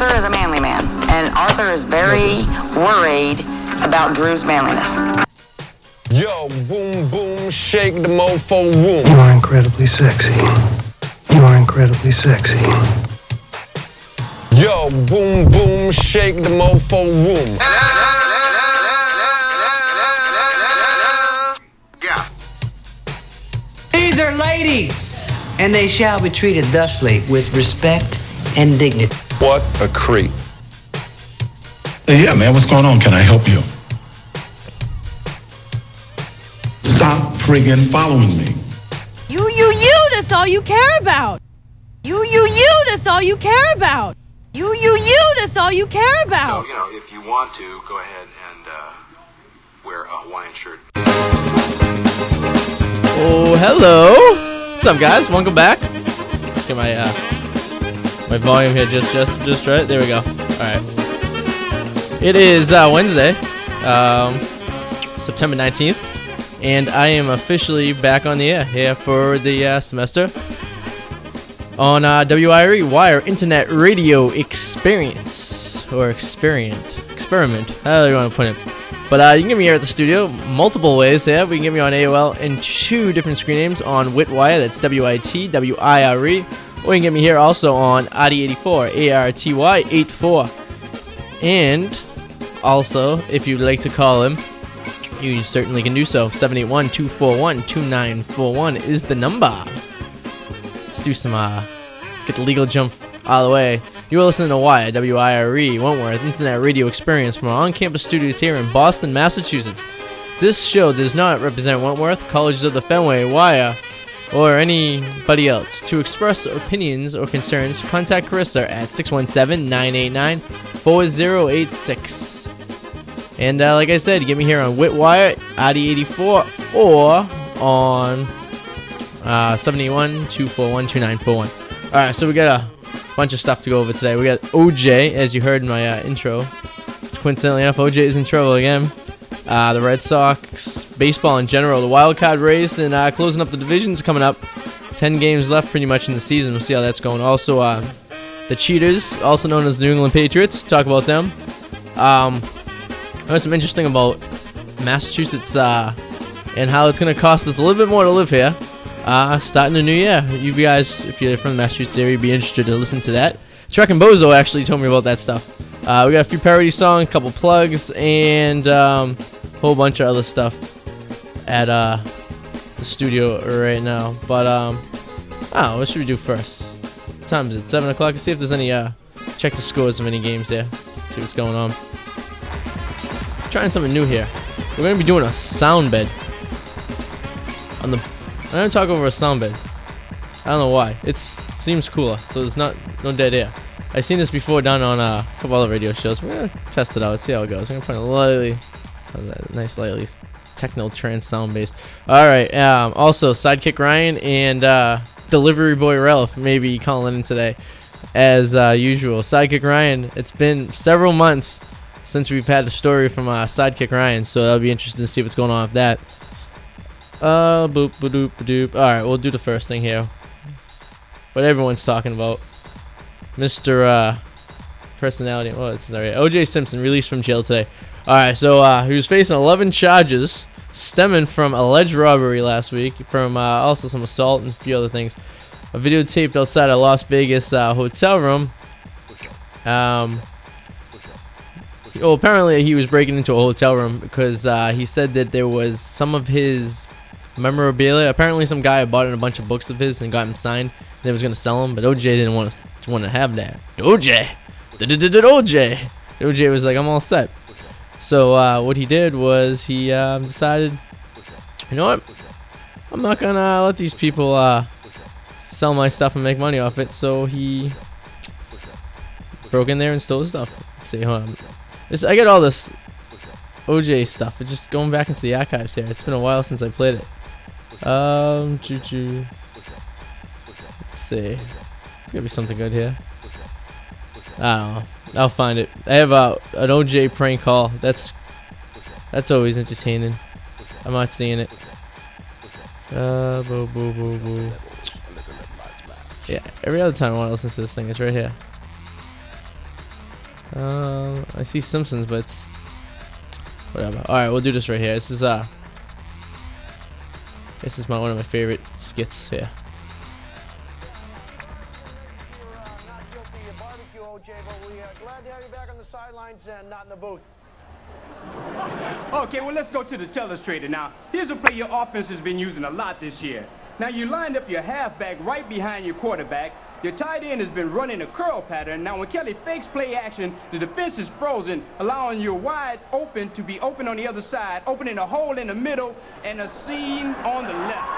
Arthur is a manly man, and Arthur is very worried about Drew's manliness. Yo, boom, boom, shake the mofo, boom. You are incredibly sexy. You are incredibly sexy. Yo, boom, boom, shake the mofo, boom. These are ladies, and they shall be treated thusly with respect and dignity. What a creep. Hey, yeah, man, what's going on? Can I help you? Stop friggin' following me. That's all you care about. That's all you care about. That's all you care about. So, if you want to, go ahead and wear a Hawaiian shirt. Oh, hello. What's up, guys? Welcome back. Get my my volume here just right. There we go. All right. It is Wednesday, September 19th. And I am officially back on the air here for the semester on WIRE, Wire Internet Radio Experience, or Experiment, however you want to put it. But you can get me here at the studio multiple ways there. We can get me on AOL in two different screen names on WitWire, that's WITWIRE, or you can get me here also on RD84, ARTY84. And also, if you'd like to call him, you certainly can do so. 781-241-2941 is the number. Let's do some, get the legal jump out of the way. You are listening to WIRE, WIRE, Wentworth Internet Radio Experience from our on-campus studios here in Boston, Massachusetts. This show does not represent Wentworth, College of the Fenway, WIRE, or anybody else. To express opinions or concerns, contact Carissa at 617-989-4086. And like I said, get me here on WitWire, RD84, or on 781-241-2941. All right, so we got a bunch of stuff to go over today. We got OJ, as you heard in my intro. Coincidentally enough, OJ is in trouble again. The Red Sox, baseball in general, the wild card race, and closing up the divisions coming up. 10 games left pretty much in the season. We'll see how that's going. Also, the Cheaters, also known as the New England Patriots. Talk about them. I know something interesting about Massachusetts and how it's going to cost us a little bit more to live here starting the new year. You guys, if you're from the Massachusetts area, you'd be interested to listen to that. Truck and Bozo actually told me about that stuff. We got a few parody songs, a couple plugs, and a whole bunch of other stuff at the studio right now. But, what should we do first? What time is it? 7 o'clock? Let's see if there's any, check the scores of any games there. See what's going on. Trying something new here. We're going to be doing a sound bed. I'm going to talk over a sound bed. I don't know why. It seems cooler, so there's no dead air. I've seen this before done on a couple other radio shows. We're going to test it out and see how it goes. We're going to put a lightly techno trance sound bass. Alright, also Side Kick Ryan and Delivery Boy Ralph may be calling in today as usual. Side Kick Ryan, it's been several months since we've had the story from Sidekick Ryan, so that'll be interesting to see what's going on with that. Boop, ba-doop, ba-doop. Alright, we'll do the first thing here. What everyone's talking about. Mr. Personality. Well, it's not right. OJ Simpson released from jail today. Alright, so he was facing 11 charges stemming from alleged robbery last week, from also some assault and a few other things. A videotaped outside a Las Vegas hotel room. Well, apparently he was breaking into a hotel room because he said that there was some of his memorabilia. Apparently some guy bought in a bunch of books of his and got him signed. They was going to sell him, but OJ didn't want to have that. OJ was like, I'm all set. So what he did was he decided, you know what? I'm not going to let these people sell my stuff and make money off it. So he broke in there and stole his stuff. Let's see, hold on. I got all this OJ stuff. It's just going back into the archives here. It's been a while since I played it. Juju. Let's see. There's gotta be something good here. I don't know. I'll find it. I have an OJ prank call. That's always entertaining. I'm not seeing it. Boo, boo, boo, boo. Yeah, every other time I want to listen to this thing, it's right here. I see Simpsons, but it's whatever. All right, we'll do this right here. This is one of my favorite skits here. Okay, well, let's go to the telestrator now. Here's a play your offense has been using a lot this year. Now, you lined up your halfback right behind your quarterback. Your tight end has been running a curl pattern. Now, when Kelly fakes play action, the defense is frozen, allowing your wide open to be open on the other side, opening a hole in the middle and a seam on the left.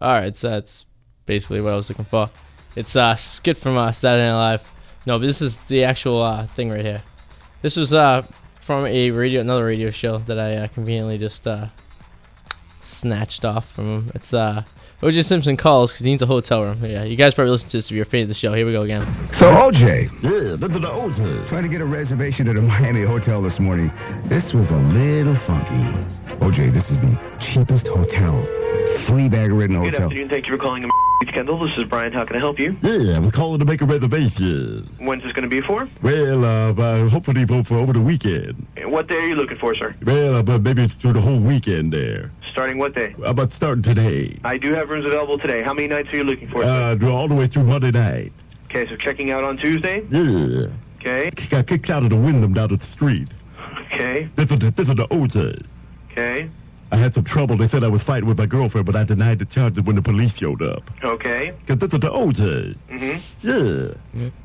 All right, so that's basically what I was looking for. It's a skit from Saturday Night Live. No, but this is the actual thing right here. This was from another radio show that I conveniently just snatched off from him. It's O.J. Simpson calls because he needs a hotel room. Yeah, you guys probably listen to this if you're a fan of the show. Here we go again. So O.J., O.J. trying to get a reservation at a Miami hotel this morning. This was a little funky. O.J., this is the cheapest hotel. Fleabag-ridden hotel. Good afternoon. Thank you for calling Kendall. This is Brian. How can I help you? Yeah, I was calling to make a reservation. When's this going to be for? Well, hopefully for over the weekend. What day are you looking for, sir? Well, maybe it's through the whole weekend there. Starting what day? About starting today. I do have rooms available today. How many nights are you looking for, sir? All the way through Monday night. Okay, so checking out on Tuesday? Yeah. Okay. Got kicked out of the Wyndham down at the street. Okay. This is the OJ. Okay. I had some trouble. They said I was fighting with my girlfriend, but I denied the charges when the police showed up. Okay. Because this is the OJ. Mm-hmm. Yeah.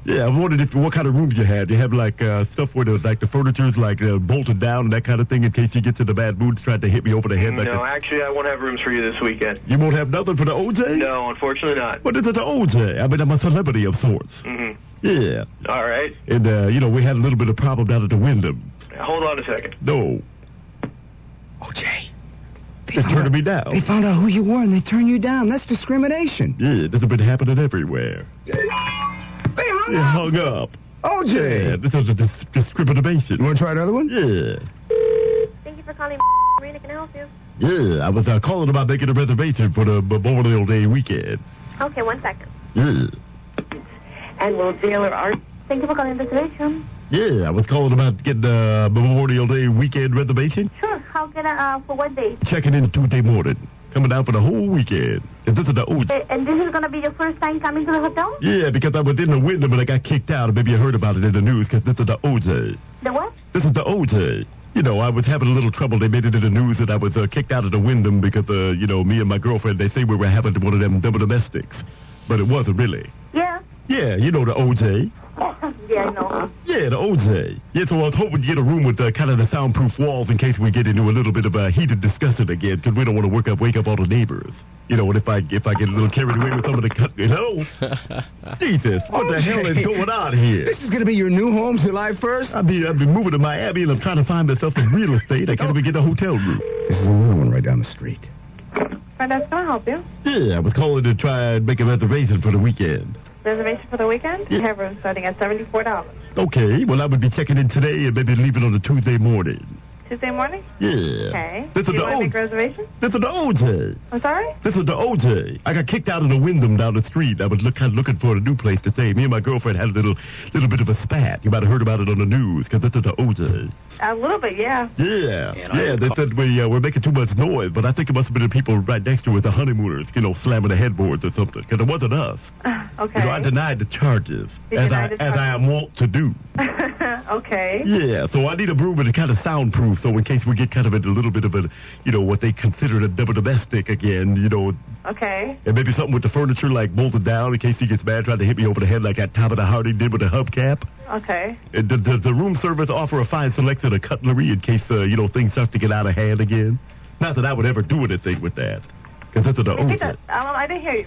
Yeah, I wondered what kind of rooms you had. You have, like, stuff where there's, like, the furniture's, like, bolted down and that kind of thing in case he gets in the bad moods trying to hit me over the head. No, actually, I won't have rooms for you this weekend. You won't have nothing for the OJ? No, unfortunately not. But this is the OJ. I mean, I'm a celebrity of sorts. Mm-hmm. Yeah. All right. And, we had a little bit of problem down at the Wyndham. Hold on a second. No. OJ. They turned me down. They found out who you were and they turned you down. That's discrimination. Yeah, this has been happening everywhere. They hung up. OJ. Yeah, this is a discrimination. You want to try another one? Yeah. Thank you for calling. Marina, can I help you? Yeah, I was calling about making a reservation for the Memorial Day weekend. Okay, 1 second. Yeah. And we'll deal with our... Thank you for calling reservation. Yeah, I was calling about getting a Memorial Day weekend reservation. Sure, how can I, for what day? Checking in Tuesday morning. Coming down for the whole weekend. Is this the OJ? And this is going to be your first time coming to the hotel? Yeah, because I was in the window, but I got kicked out. Maybe you heard about it in the news, because this is the OJ. The what? This is the OJ. You know, I was having a little trouble. They made it in the news that I was kicked out of the Wyndham because, me and my girlfriend, they say we were having one of them double domestics. But it wasn't really. Yeah. Yeah, you know the OJ. Yeah, I know. Yeah, the OJ. Yeah, so I was hoping to get a room with kind of the soundproof walls in case we get into a little bit of a heated discussion again, because we don't want to wake up all the neighbors. You know, and if I get a little carried away with some of the... Jesus, what the hell is going on here? This is going to be your new home July 1st? I've been moving to Miami and I'm trying to find myself some real estate. I can't even get a hotel room. This is another one right down the street. Right, that's going to help you. Yeah, I was calling to try and make a reservation for the weekend. Reservation for the weekend? Yeah. We have room starting at $74. Okay, well, I would be checking in today and maybe leaving on a Tuesday morning. Tuesday morning? Yeah. Okay. Do you want to make reservations? This is the OJ. I'm sorry? This is the OJ. I got kicked out of the Wyndham down the street. I was kind of looking for a new place to stay. Me and my girlfriend had a little bit of a spat. You might have heard about it on the news, because this is the OJ. A little bit, yeah. Yeah. Yeah, they said we're making too much noise, but I think it must have been the people right next to us, the honeymooners, slamming the headboards or something, because it wasn't us. Okay. I denied the charges, as I am wont to do. Okay. Yeah, so I need a room to kind of soundproof. So in case we get kind of a little bit of a, what they consider a double domestic again, Okay. And maybe something with the furniture, like, bolted down in case he gets mad, trying to hit me over the head like that Top of the Hardy did with the hubcap. Okay. And does the room service offer a fine selection of cutlery in case, things start to get out of hand again? Not that I would ever do anything with that. Because this is the OJ. I didn't hear you.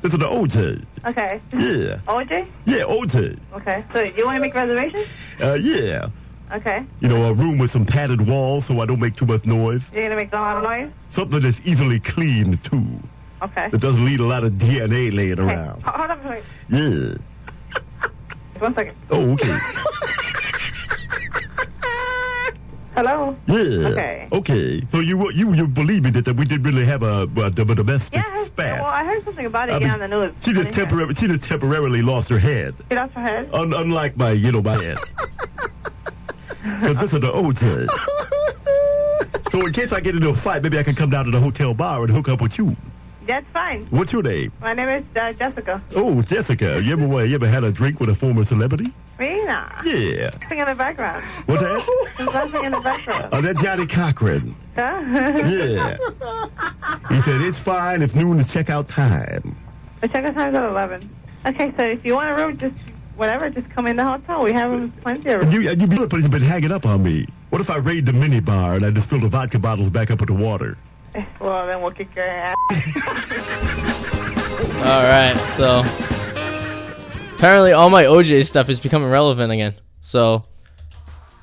This is the OJ. Okay. Yeah. OJ? Yeah, OJ. Okay. So you want to make reservations? Yeah. Okay. A room with some padded walls so I don't make too much noise. You're going to make a lot of noise? Something that's easily cleaned, too. Okay. That doesn't leave a lot of DNA laying around. Hold on a minute. Yeah. 1 second. Oh, okay. Hello? Yeah. Okay. Okay. So you believe me that we did really have a domestic spat? Well, I heard something about it on the news. She just temporarily lost her head. She lost her head? Unlike my head. Because this is the old time. So in case I get into a fight, maybe I can come down to the hotel bar and hook up with you. That's fine. What's your name? My name is Jessica. Oh, Jessica. You ever had a drink with a former celebrity? Me? Nah. Yeah. Nothing in the background. What's that? There's nothing in the background. Oh, that's Johnny Cochran. Huh? Yeah. He said, it's fine. It's noon. It's checkout time. The checkout time's at 11. Okay, so if you want a room, just whatever, just come in the hotel. We have plenty of rooms. You've been hanging up on me. What if I raid the minibar and I just fill the vodka bottles back up with the water? Well, then we'll kick your ass. Alright, so apparently all my OJ stuff is becoming relevant again. So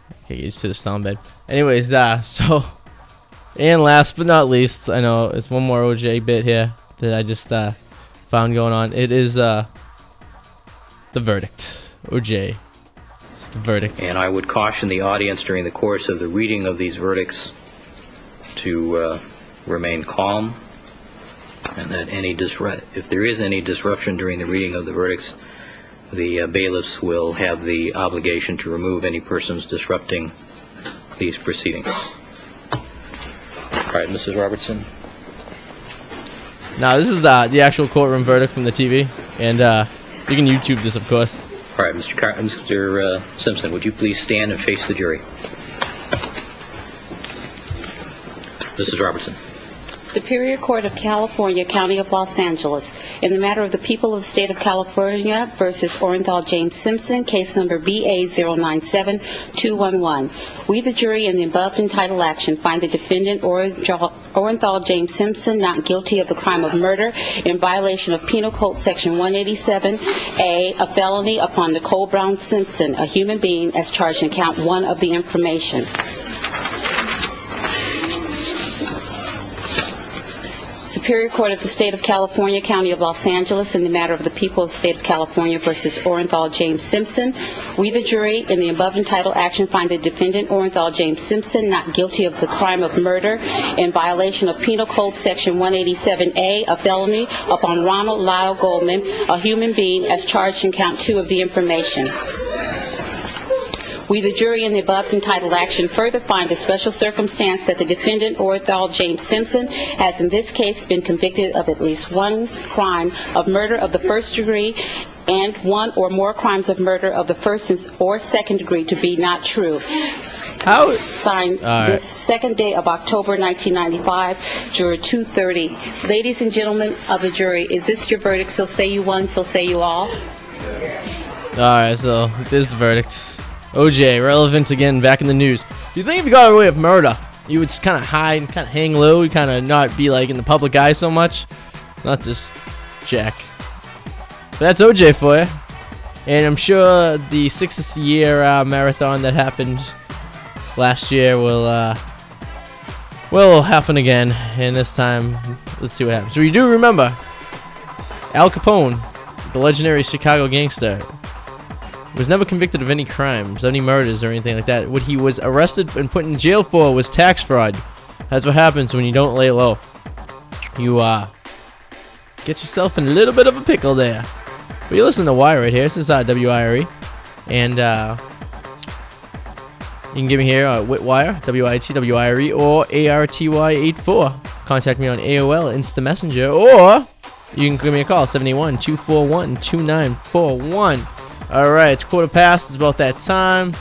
I get used to the sound bed. Anyways, and last but not least, I know it's one more OJ bit here that I just found going on. It is the verdict. OJ. It's the verdict. And I would caution the audience during the course of the reading of these verdicts to remain calm, and that if there is any disruption during the reading of the verdicts, the bailiffs will have the obligation to remove any persons disrupting these proceedings. All right, Mrs. Robertson. Now, this is the actual courtroom verdict from the TV, and you can YouTube this, of course. All right, Mr. Simpson, would you please stand and face the jury? Mrs. Robertson. Superior Court of California, County of Los Angeles. In the matter of the people of the state of California versus Orenthal James Simpson, case number BA097211. We, the jury, in the above entitled action, find the defendant Orenthal James Simpson not guilty of the crime of murder in violation of Penal Code Section 187A, a felony upon Nicole Brown Simpson, a human being, as charged in count 1 of the information. Superior Court of the State of California, County of Los Angeles, in the matter of the people of the State of California versus Orenthal James Simpson. We, the jury, in the above entitled action, find the defendant Orenthal James Simpson not guilty of the crime of murder in violation of Penal Code Section 187A, a felony, upon Ronald Lyle Goldman, a human being, as charged in count 2 of the information. We, the jury, in the above entitled action, further find the special circumstance that the defendant, Orenthal James Simpson, has in this case been convicted of at least one crime of murder of the first degree and one or more crimes of murder of the first or second degree to be not true. How? Signed this second day of October 1995, Juror 230. Ladies and gentlemen of the jury, is this your verdict? So say you one, so say you all. All right, so this is the verdict. OJ, relevant again, back in the news. Do you think if you got away with murder, you would just kind of hide and kind of hang low? You kind of not be like in the public eye so much? Not this Jack. But that's OJ for you. And I'm sure the 6th year marathon that happened last year will happen again. And this time, let's see what happens. So you do remember Al Capone, the legendary Chicago gangster, was never convicted of any crimes, any murders, or anything like that. What he was arrested and put in jail for was tax fraud. That's what happens when you don't lay low. You get yourself in a little bit of a pickle there. But you listen to Wire right here. This is WIRE. And you can get me here at WitWire, WITWIRE, or ARTY84. Contact me on AOL, Insta Messenger, or you can give me a call, 781-241-2941. Alright, it's 1:15, it's about that time,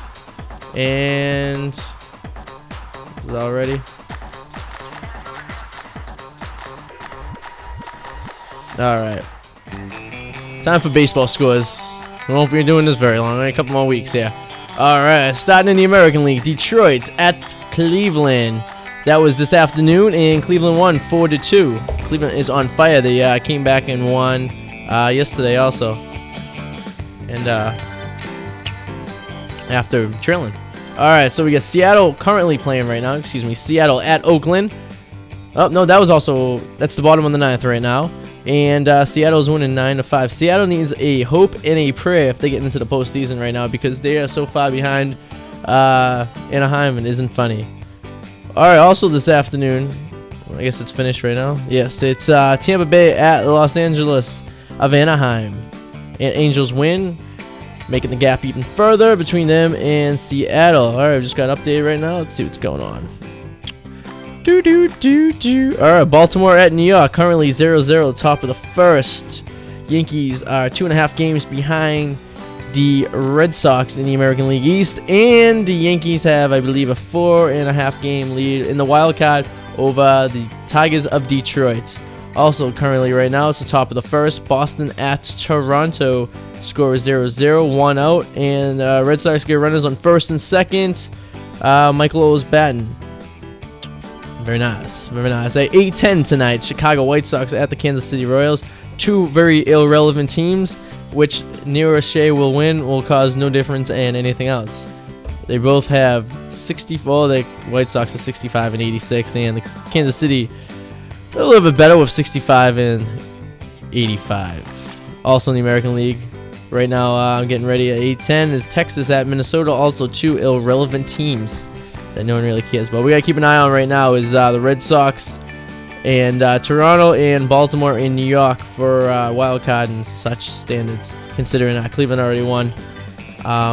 and this is already. Alright, time for baseball scores. We won't be doing this very long, only a couple more weeks here. Alright, starting in the American League, Detroit at Cleveland. That was this afternoon, and Cleveland won 4-2. Cleveland is on fire. They came back and won yesterday also. And after trailing. Alright, so we got Seattle currently playing right now. Excuse me, Seattle at Oakland. Oh, no, that's the bottom of the 9th right now. And Seattle's winning 9-5. Seattle needs a hope and a prayer if they get into the postseason right now because they are so far behind Anna Hyman isn't funny. Alright, also this afternoon, I guess it's finished right now. Yes, it's Tampa Bay at Los Angeles of Anaheim. And Angels win, making the gap even further between them and Seattle. Alright, we just got updated right now. Let's see what's going on. Alright, Baltimore at New York, currently 0-0, top of the first. Yankees are 2.5 games behind the Red Sox in the American League East, and the Yankees have, I believe, a 4.5 game lead in the wild card over the Tigers of Detroit. Also, currently right now, it's the top of the first. Boston at Toronto, score 0-0, one out, and Red Sox get runners on first and second. Michael O's batting. Very nice, very nice. At 8:10 tonight, Chicago White Sox at the Kansas City Royals. Two very irrelevant teams, which Nero Shea will win will cause no difference in anything else. They both have 64. The White Sox are 65 and 86, and the Kansas City a little bit better with 65 and 85. Also in the American League, right now I'm getting ready at 8:10 is Texas at Minnesota. Also two irrelevant teams that no one really cares about. We gotta keep an eye on right now is the Red Sox and Toronto and Baltimore and New York for wild card and such standards, considering Cleveland already won,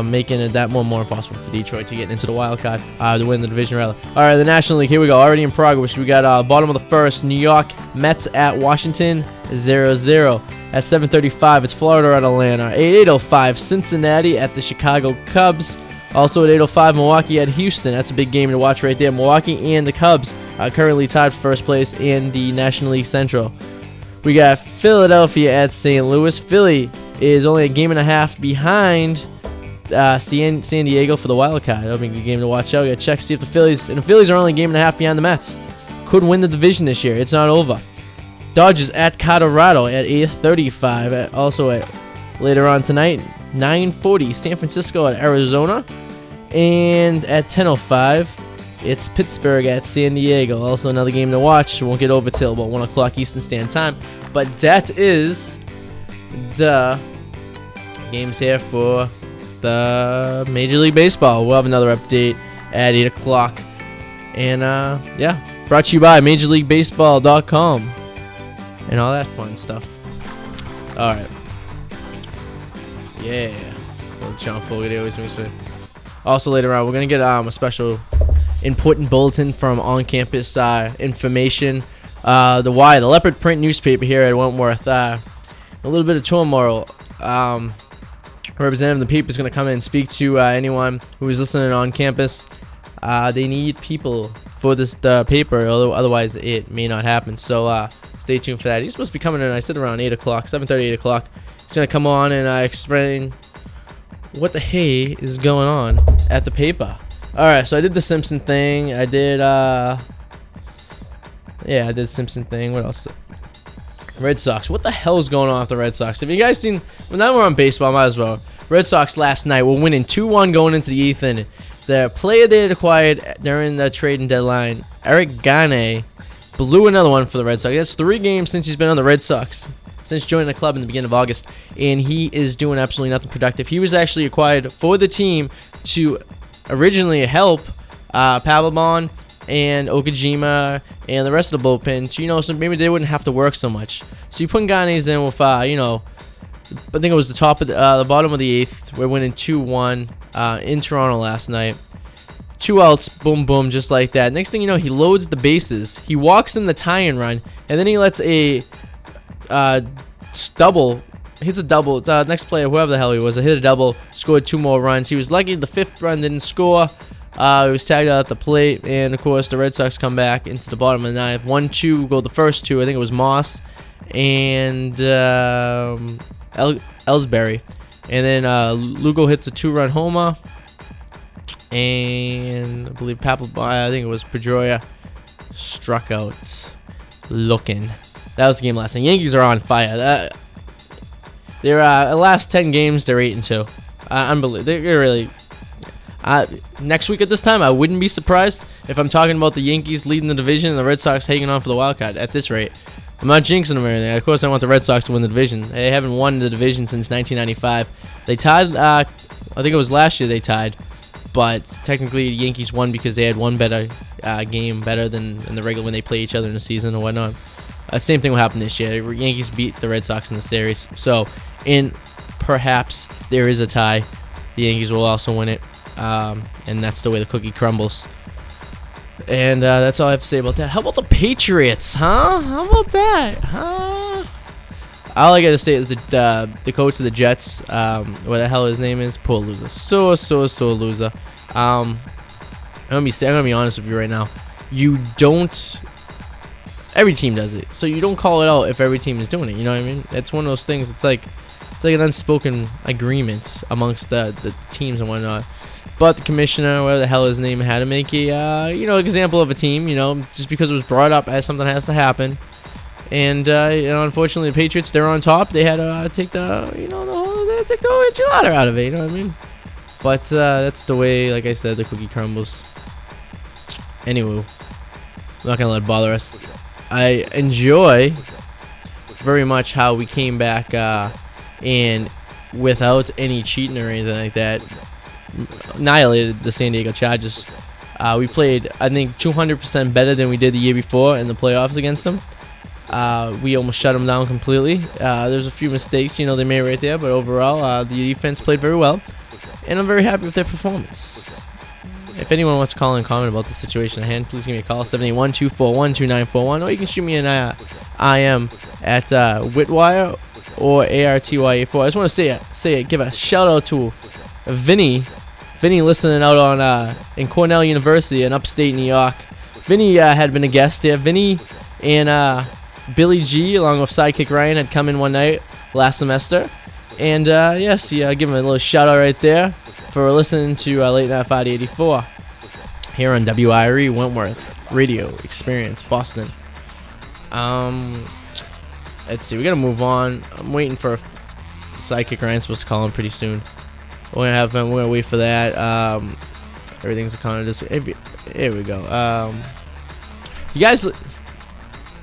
making it that more impossible for Detroit to get into the wild card to win the division rather. All right, the National League, here we go, already in progress. We got bottom of the first, New York Mets at Washington, 0-0. At 7:35, it's Florida at Atlanta. 8:05, Cincinnati at the Chicago Cubs. Also at 8:05, Milwaukee at Houston. That's a big game to watch right there. Milwaukee and the Cubs are currently tied for first place in the National League Central. We got Philadelphia at St. Louis. Philly is only a game and a half behind San Diego for the wild card. That'll be a good game to watch out. We got to check to see if the Phillies are only a game and a half behind the Mets. Could win the division this year. It's not over. Dodgers at Colorado at 8:35. Later on tonight, 9:40, San Francisco at Arizona. And at 10:05, it's Pittsburgh at San Diego. Also another game to watch. Won't get over till about 1 o'clock Eastern Standard Time. But that is the games here for the Major League Baseball. We'll have another update at 8 o'clock. And, brought to you by MajorLeagueBaseball.com and all that fun stuff. All right. Yeah. Little John Fogerty always makes me. Also, later on, we're going to get a special important bulletin from on-campus information. The Wire, the Leopard Print newspaper here at Wentworth. A little bit of turmoil. Representative of the paper is going to come in and speak to anyone who is listening on campus. They need people for the paper, although otherwise it may not happen. So stay tuned for that. He's supposed to be coming in, I said, around 8 o'clock, 7:30, 8 o'clock. He's going to come on and explain what the hey is going on at the paper. Alright, so I did the Simpson thing. I did, I did Simpson thing. What else? Red Sox. What the hell is going on with the Red Sox? Have you guys seen? Well, now we're on baseball. Might as well. Red Sox last night were winning 2-1 going into the 8th inning. The player they had acquired during the trading deadline, Eric Gagne, blew another one for the Red Sox. That's 3 games since he's been on the Red Sox, since joining the club in the beginning of August, and he is doing absolutely nothing productive. He was actually acquired for the team to originally help Papelbon and Okajima and the rest of the bullpen, so, so maybe they wouldn't have to work so much. So you put Ganes in with, I think it was the bottom of the 8th. We're winning 2-1 in Toronto last night. 2 outs, boom, boom, just like that. Next thing you know, he loads the bases. He walks in the tie-in run, and then he lets a double, hits a double. Next player, whoever the hell he was, hit a double, scored 2 more runs. He was lucky the 5th run didn't score. He was tagged out at the plate, and of course the Red Sox come back into the bottom of the 9th. 1-2 go the first 2. I think it was Moss and Ellsbury, and then Lugo hits a 2-run homer, and I believe Papelbon, I think it was Pedroia, struck out looking. That was the game last night. Yankees are on fire. Their last 10 games, they're 8-2. Unbelievable. They're really. Next week at this time, I wouldn't be surprised if I'm talking about the Yankees leading the division and the Red Sox hanging on for the wild card. At this rate, I'm not jinxing them or anything. Of course, I want the Red Sox to win the division. They haven't won the division since 1995. They tied. I think it was last year they tied But technically, the Yankees won because they had one better game better than in the regular when they play each other in the season and whatnot. Same thing will happen this year. The Yankees beat the Red Sox in the series. So, in perhaps there is a tie. The Yankees will also win it. And that's the way the cookie crumbles. And that's all I have to say about that. How about the Patriots, huh? How about that, huh? All I got to say is the coach of the Jets, what the hell his name is, poor loser. So loser. I'm going to be honest with you right now. You don't... Every team does it. So you don't call it out if every team is doing it. You know what I mean? It's one of those things. It's like an unspoken agreement amongst the teams and whatnot. But the commissioner, whatever the hell his name, had to make a, example of a team, just because it was brought up as something has to happen. And, unfortunately, the Patriots, they're on top. They had to take the whole enchilada out of it, you know what I mean? But that's the way, like I said, the cookie crumbles. Anywho, I'm not going to let it bother us. I enjoy very much how we came back and without any cheating or anything like that, annihilated the San Diego Chargers. We played, I think, 200% better than we did the year before in the playoffs against them. We almost shut them down completely. There's a few mistakes, they made right there, but overall, the defense played very well, and I'm very happy with their performance. If anyone wants to call and comment about the situation at hand, please give me a call, 781-241-2941, or you can shoot me an IM at WitWire or ARTY84. I just want to say it, give a shout out to Vinny listening out on in Cornell University in upstate New York. Vinny had been a guest there. Vinny and Billy G, along with Side Kick Ryan, had come in one night last semester. And give him a little shout out right there for listening to Late Night Friday 84 here on WIRE Wentworth Radio Experience, Boston. Let's see, we gotta move on. I'm waiting for Side Kick Ryan's supposed to call him pretty soon. We're gonna wait for that. Everything's a kind of here we go. You guys,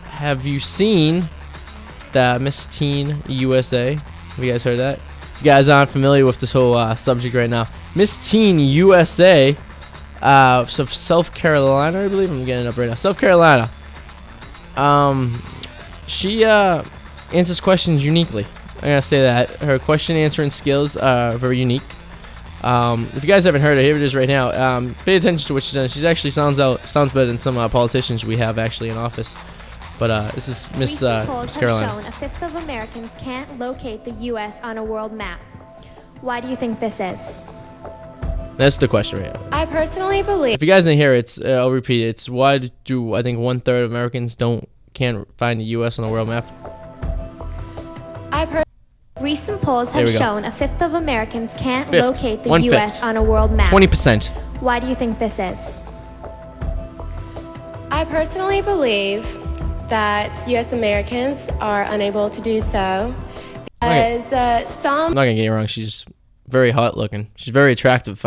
have you seen the Miss Teen USA? Have you guys heard that? If you guys aren't familiar with this whole subject right now, Miss Teen USA, South Carolina, I believe. I'm getting it up right now. South Carolina. She answers questions uniquely. I gotta say that her question answering skills are very unique. If you guys haven't heard it, here it is right now. Pay attention to what she's done. She actually sounds better than some politicians we have actually in office. But this is Miss Carolina. Recent polls have shown a fifth of Americans can't locate the U.S. on a world map. Why do you think this is? That's the question right now. I personally believe. If you guys didn't hear it, I'll repeat it. It's why do I think 1/3 of Americans can't find the U.S. on a world map? Recent polls have shown a fifth of Americans can't locate the U.S. on a world map. 20%. Why do you think this is? I personally believe that U.S. Americans are unable to do so because some... I'm not going to get you wrong. She's very hot looking. She's very attractive.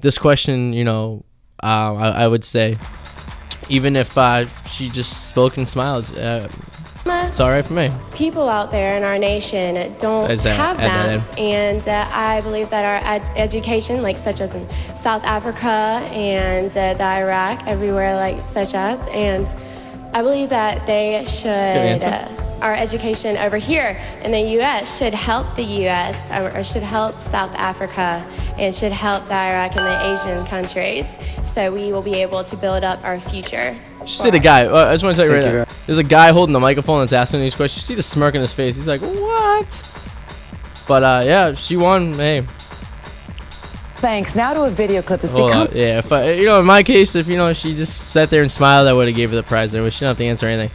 This question, I would say, even if she just spoke and smiled... it's all right for me. People out there in our nation don't have maps, and I believe that our education, like such as in South Africa and the Iraq, everywhere like such as, and I believe that they should, our education over here in the U.S. should help the U.S. or should help South Africa and should help the Iraq and the Asian countries, so we will be able to build up our future. You see the guy, I just want to tell you right now, there's a guy holding the microphone that's asking these questions. You see the smirk in his face. He's like, what? But she won. Hey. Thanks. Now to a video clip that's become... Yeah, if I, in my case, if, she just sat there and smiled, I would have gave her the prize. Anyway, she didn't have to answer anything.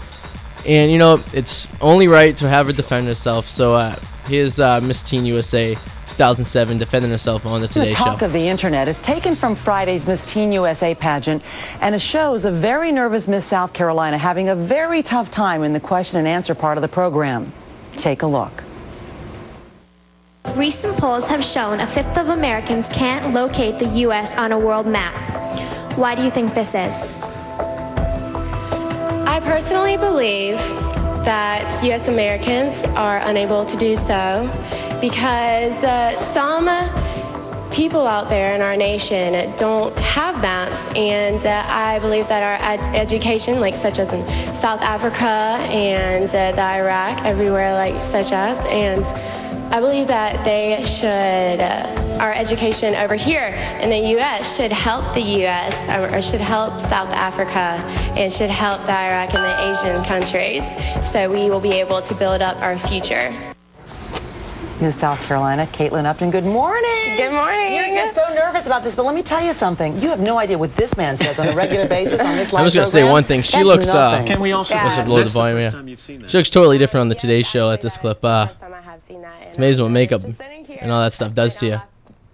And, it's only right to have her defend herself. So here's Miss Teen USA 2007 defending herself on the Today Show. The talk of the internet is taken from Friday's Miss Teen USA pageant, and it shows a very nervous Miss South Carolina having a very tough time in the question and answer part of the program. Take a look. Recent polls have shown a fifth of Americans can't locate the U.S. on a world map. Why do you think this is? I personally believe that U.S. Americans are unable to do so because some people out there in our nation don't have maps, and I believe that our education, like such as in South Africa and the Iraq, everywhere like such as, and I believe that they should, our education over here in the U.S. should help the U.S. or should help South Africa and should help the Iraq and the Asian countries, so we will be able to build up our future. Miss South Carolina, Caitlin Upton, good morning. Good morning. You get so nervous about this, but let me tell you something. You have no idea what this man says on a regular basis on this live I was going to say one thing. She That's looks, can we also lower the volume? Yeah. She looks totally different on the Today Show at this clip. It's amazing what makeup and all that stuff does to you.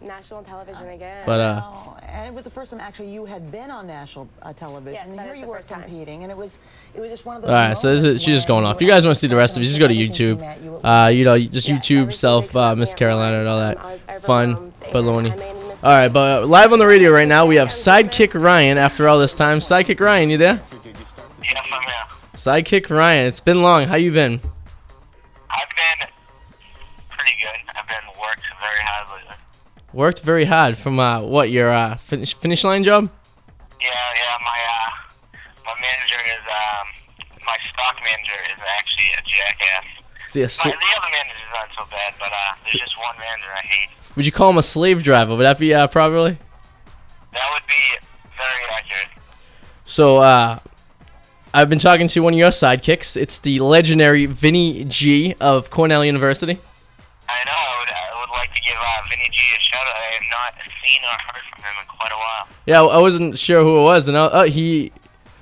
National television again. But, and it was the first time actually you had been on national television. Yes, and here you were competing, and it was just one of those. All right, so this is, she's just going off. If you guys want to see the rest of it, just go to YouTube. YouTube self Miss Carolina and all that fun baloney. All right, but live on the radio right now, we have Sidekick Ryan. After all this time, Sidekick Ryan, you there? Yes, I'm here. Sidekick Ryan, it's been long. How you been? I've been pretty good. I've been worked very hard lately. Worked very hard from, your finish line job? Yeah, my manager is, my stock manager is actually a jackass. The other managers aren't so bad, but there's just one manager I hate. Would you call him a slave driver? Would that be properly? That would be very accurate. So, I've been talking to one of your sidekicks. It's the legendary Vinny G of Cornell University. I know, I would like to give Vinny G a shout out. I have not seen or heard from him in quite a while. Yeah, I wasn't sure who it was, and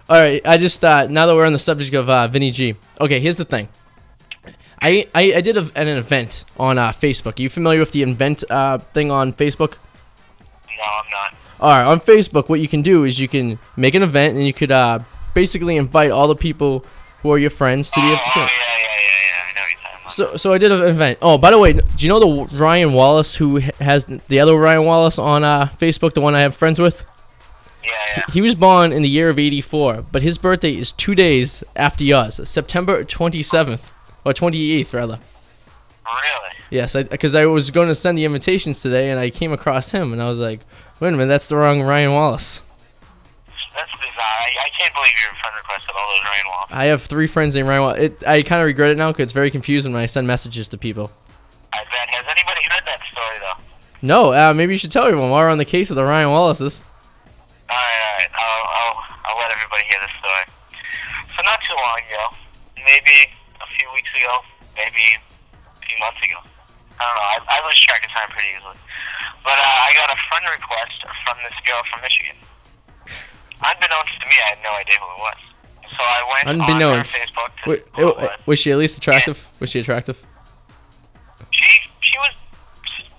all right, I just now that we're on the subject of Vinny G. Okay, here's the thing. I did an event on Facebook. Are you familiar with the event thing on Facebook? No, I'm not. All right, on Facebook, what you can do is you can make an event, and you could basically invite all the people who are your friends to the event. Yeah. I know you're talking. So I did an event. Oh, by the way, do you know the Ryan Wallace who has the other Ryan Wallace on Facebook, the one I have friends with? Yeah. He was born in the year of 84, but his birthday is 2 days after yours, September 27th, or 28th, rather. Really? Yes, because I was going to send the invitations today, and I came across him, and I was like, wait a minute, that's the wrong Ryan Wallace. That's bizarre. I can't believe your friend requested all those Ryan Wallace. I have three friends named Ryan Wallace. I kind of regret it now because it's very confusing when I send messages to people. I bet. Has anybody heard that story, though? No. Maybe you should tell everyone while we're on the case of the Ryan Wallaces. All right. I'll let everybody hear this story. So not too long ago, maybe a few weeks ago, maybe a few months ago. I don't know. I lose track of time pretty easily. But I got a friend request from this girl from Michigan. Unbeknownst to me, I had no idea who it was. So I went on her Facebook to was she at least attractive? Yeah. Was she attractive? She was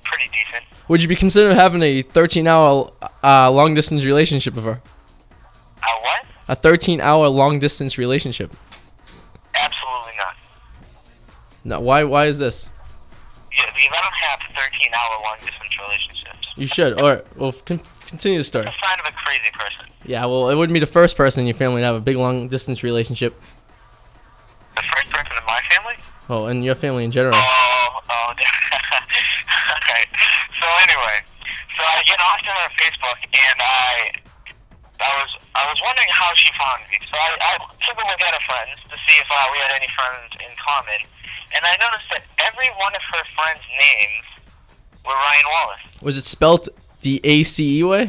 pretty decent. Would you be considering having a 13-hour long-distance relationship with her? A what? A 13-hour long-distance relationship. Absolutely not. No, why is this? Yeah, we don't have 13-hour long-distance relationships. You should. All right, well, continue the story. It's a sign of a crazy person. Yeah, well, it wouldn't be the first person in your family to have a big long-distance relationship. The first person in my family? Oh, and your family in general. Oh. Okay. So anyway, I get off to her Facebook, and I was wondering how she found me. So I took a look at her friends to see if we had any friends in common, and I noticed that every one of her friends' names were Ryan Wallace. Was it spelt the A-C-E way?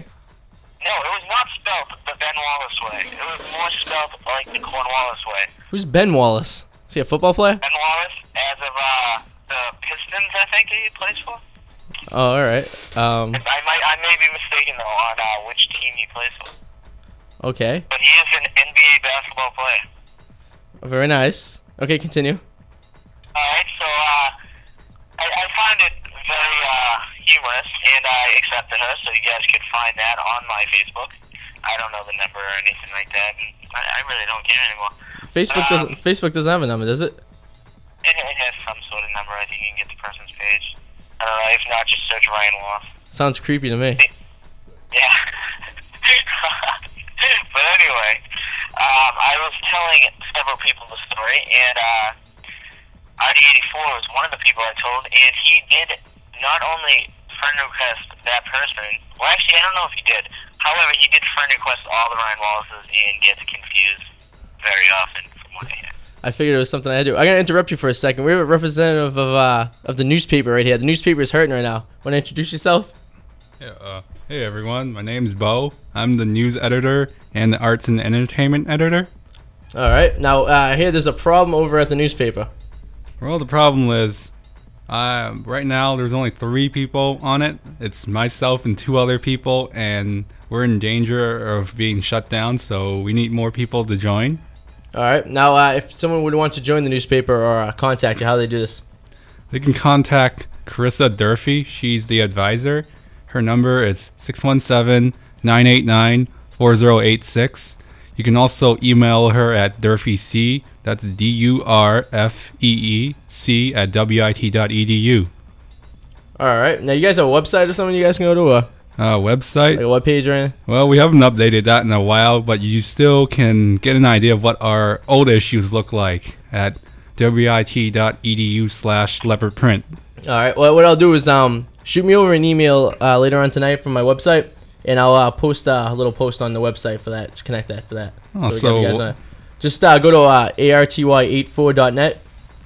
No, it was not spelled the Ben Wallace way. It was more spelled like the Cornwallis way. Who's Ben Wallace? Is he a football player? Ben Wallace, as of the Pistons, I think he plays for. Oh, all right. I may be mistaken, though, on which team he plays for. Okay. But he is an NBA basketball player. Oh, very nice. Okay, continue. All right, so I found it very... humorous, and I accepted her, so you guys could find that on my Facebook. I don't know the number or anything like that, and I really don't care anymore. Facebook doesn't have a number, does it? It has some sort of number. I think you can get the person's page. I don't know. If not, just search Ryan Wallace. Sounds creepy to me. Yeah. But anyway, I was telling several people the story, and RD84 was one of the people I told, and he did not only friend request that person. Well, actually, I don't know if he did. However, he did friend request all the Ryan Wallaces and gets confused very often from what I hear. I figured it was something I had to do. I'm going to interrupt you for a second. We have a representative of the newspaper right here. The newspaper is hurting right now. Want to introduce yourself? Yeah, hey, everyone. My name's Bo. I'm the news editor and the arts and entertainment editor. All right. Now, here, there's a problem over at the newspaper. Well, the problem is, right now, there's only 3 people on it. It's myself and 2 other people, and we're in danger of being shut down, so we need more people to join. All right. Now, if someone would want to join the newspaper or contact you, how do they do this? They can contact Carissa Durfee. She's the advisor. Her number is 617-989-4086. You can also email her at durfeec, that's D-U-R-F-E-E-C, at wit.edu. All right. Now, you guys have a website or something you guys can go to? Website? Like a web page or anything? Well, we haven't updated that in a while, but you still can get an idea of what our old issues look like at wit.edu/leopardprint. All right. Well, what I'll do is shoot me over an email later on tonight from my website. And I'll post a little post on the website for that, to connect that for that. Oh, so guys just go to arty84.net,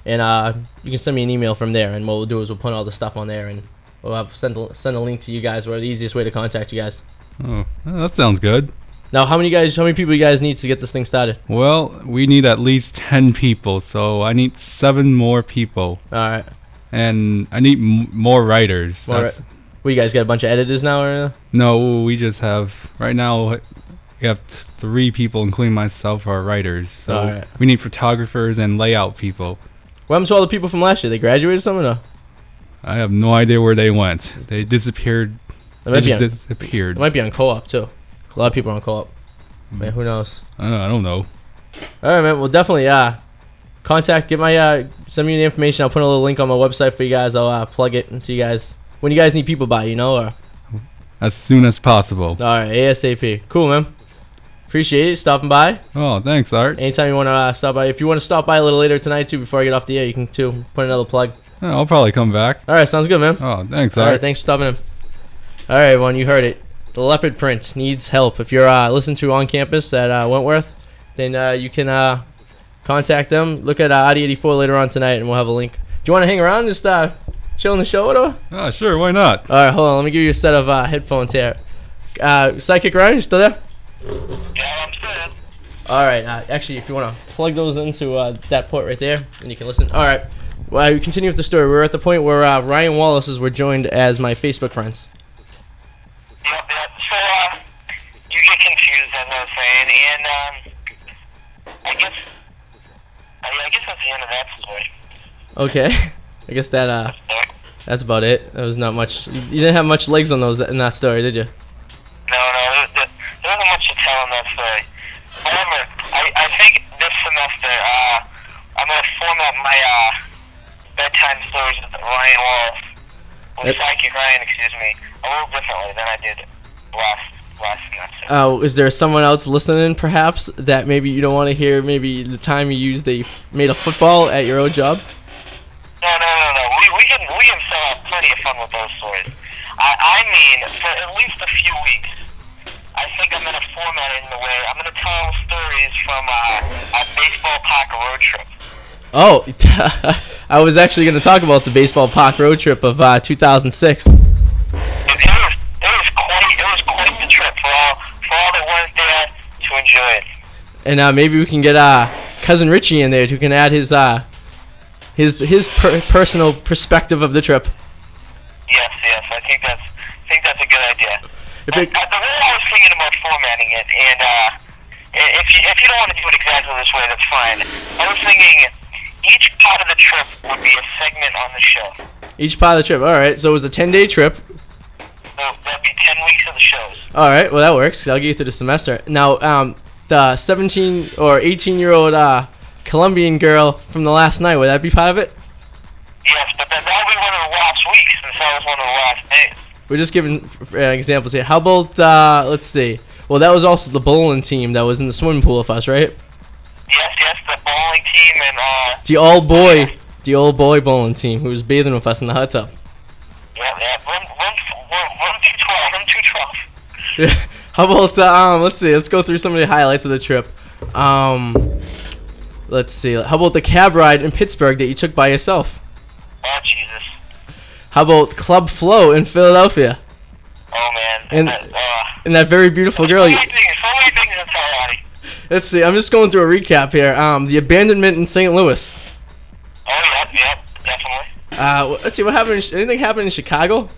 and you can send me an email from there. And what we'll do is we'll put all the stuff on there, and we'll have send a link to you guys where the easiest way to contact you guys. Oh, that sounds good. Now, how many people you guys need to get this thing started? Well, we need at least 10 people, so I need 7 more people. All right. And I need more writers. Well, you guys got a bunch of editors now, or no? We just have right now. We have 3 people, including myself, are writers. So we need photographers and layout people. What happened to all the people from last year? They graduated, some or no? I have no idea where they went. They disappeared. They just disappeared. It might be on co-op too. A lot of people are on co-op. Man, who knows? I don't know. All right, man. Well, definitely. Send me the information. I'll put a little link on my website for you guys. I'll plug it and see you guys. When you guys need people by, or as soon as possible. All right, ASAP. Cool, man. Appreciate it stopping by. Oh, thanks, Art. Anytime you want to stop by. If you want to stop by a little later tonight too, before I get off the air, you can too. Put another plug. Yeah, I'll probably come back. All right, sounds good, man. Oh, thanks, Art. All right, thanks for stopping in. All right, everyone, you heard it. The Leopard Print needs help. If you're listening to on campus at Wentworth, then you can contact them. Look at RD84 later on tonight, and we'll have a link. Do you want to hang around and just chilling the show, whatever? Ah, sure, why not? All right, hold on. Let me give you a set of headphones here. Side Kick Ryan, you still there? Yeah, I'm still there. All right. Actually, if you want to plug those into that port right there, and you can listen. All right. Well, we continue with the story. We're at the point where Ryan Wallace's were joined as my Facebook friends. Yep. So you get confused, as I was saying, and I guess that's the end of that story. Okay. I guess that that's about it. That was not much. You didn't have much legs on those in that story, did you? No, there wasn't much to tell in that story. However, I think this semester I'm gonna format my bedtime stories with Ryan Wallace, with Psychic Ryan, a little differently than I did last semester. Is there someone else listening, perhaps, that maybe you don't want to hear? Maybe the time you made a football at your old job. No. We can still have plenty of fun with those stories. I mean, for at least a few weeks, I think I'm going to format it in the way I'm going to tell stories from a baseball park road trip. Oh, I was actually going to talk about the baseball park road trip of 2006. It was quite the trip for all that weren't there to enjoy it. And maybe we can get cousin Richie in there who can add his personal perspective of the trip. Yes, I think that's a good idea. The way I was thinking about formatting it, and if you don't want to do it exactly this way, that's fine. I was thinking each part of the trip would be a segment on the show. Each part of the trip. All right, so it was a 10-day trip. So that'd be 10 weeks of the shows. All right, well that works. I'll get you through the semester. Now, the 17 or 18-year-old. Colombian girl from the last night, would that be part of it? Yes, but that'll be one of the last weeks since that was one of the last days. We're just giving examples here. How about, let's see. Well, that was also the bowling team that was in the swimming pool with us, right? Yes, the bowling team and... The old boy bowling team who was bathing with us in the hot tub. Yeah. Run 212. How about, let's see. Let's go through some of the highlights of the trip. Let's see. How about the cab ride in Pittsburgh that you took by yourself? Oh, Jesus. How about Club Flow in Philadelphia? Oh, man. And that very beautiful girl. So many things in Philadelphia. Let's see. I'm just going through a recap here. The abandonment in St. Louis. Oh, yeah, definitely. Let's see. What happened? Anything happened in Chicago?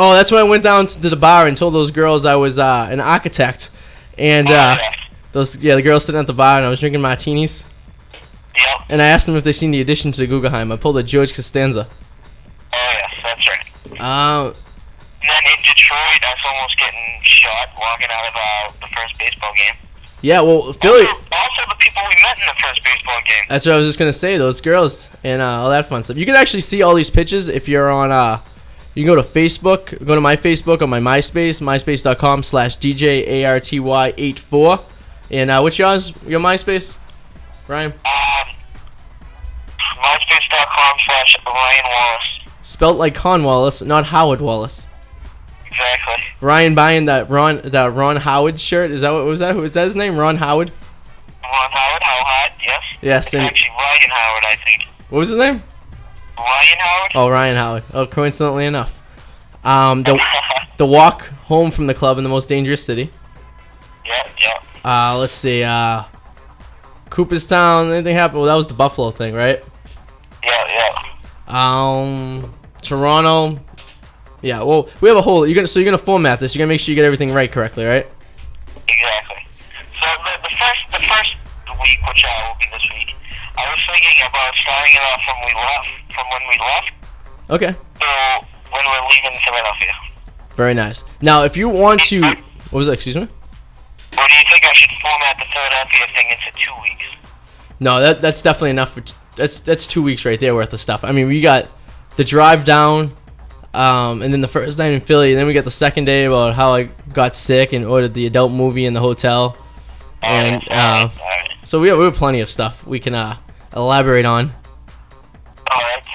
Oh, that's when I went down to the bar and told those girls I was an architect, and the girls sitting at the bar and I was drinking martinis. Yep. And I asked them if they seen the addition to the Guggenheim. I pulled a George Costanza. Oh yes, that's right. And then in Detroit, I was almost getting shot walking out of the first baseball game. Yeah, well, Philly. Also, the people we met in the first baseball game. That's what I was just gonna say. Those girls and all that fun stuff. You can actually see all these pitches if you're on. You can go to Facebook. Go to my Facebook on my MySpace, myspace.com/djarty84. And what's yours? Your MySpace, Ryan? myspace.com/Ryan Wallace. Spelt like Con Wallace, not Howard Wallace. Exactly. Ryan buying that Ron Howard shirt. Is that what was that? Is that his name? Ron Howard. Ron Howard. Howard. Yes. Yes. And actually, Ryan Howard, I think. What was his name? Ryan Howard. Oh, Ryan Howard. Oh, coincidentally enough. The walk home from the club in the most dangerous city. Yeah. Let's see. Cooperstown. Anything happened? Well, that was the Buffalo thing, right? Yeah. Toronto. Yeah, well, we have a whole... You're gonna format this. You're gonna make sure you get everything right correctly, right? Exactly. So the first week, which will be this week, I was thinking about starting it off from when we left. Okay. So when we're leaving Philadelphia. Very nice. Now, if you want to... What was that? Excuse me? Or do you think I should format the Philadelphia thing into 2 weeks? No, that's definitely enough for... That's 2 weeks right there worth of stuff. I mean, we got the drive down... and then the first night in Philly, and then we got the second day about how I got sick and ordered the adult movie in the hotel. And so we have plenty of stuff we can elaborate on.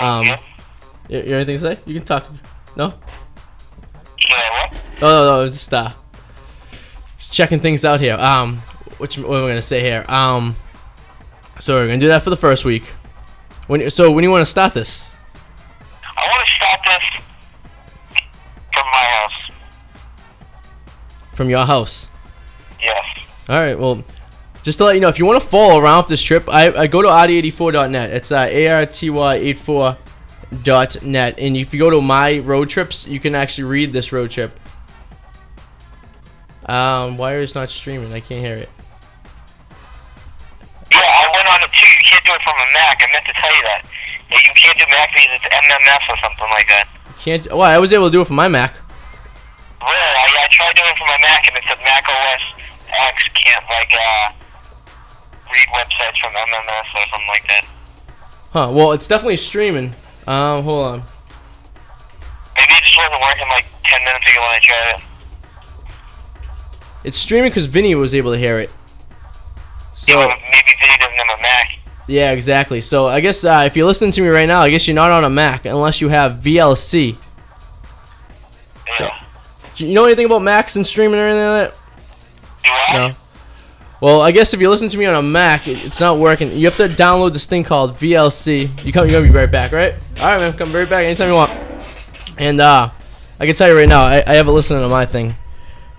You have anything to say? You can talk. No? No, just checking things out here. What am I gonna say here? So we're gonna do that for the first week. When you want to start this? I want to start this. From my house. From your house? Yes. Alright, well, just to let you know, if you want to follow around with this trip, I go to arty84.net. It's arty84.net. And if you go to my road trips, you can actually read this road trip. Wire is not streaming. I can't hear it. Yeah, I went on it too. You can't do it from a Mac. I meant to tell you that. You can't do Mac because it's MMS or something like that. Can't. Well, I was able to do it from my Mac. Well, I tried doing it from my Mac, and it said Mac OS X can't read websites from MMS or something like that. Huh? Well, it's definitely streaming. Hold on. Maybe it just wasn't working like 10 minutes ago when I tried it. It's streaming because Vinny was able to hear it. So yeah, maybe Vinny doesn't have a Mac. Yeah, exactly. So I guess if you're listening to me right now, I guess you're not on a Mac unless you have VLC. Yeah. Do you know anything about Macs and streaming or anything like that? No. Well, I guess if you listen to me on a Mac, it's not working. You have to download this thing called VLC. You're going to be right back, right? All right, man. Come right back anytime you want. And I can tell you right now, I have it listening to my thing.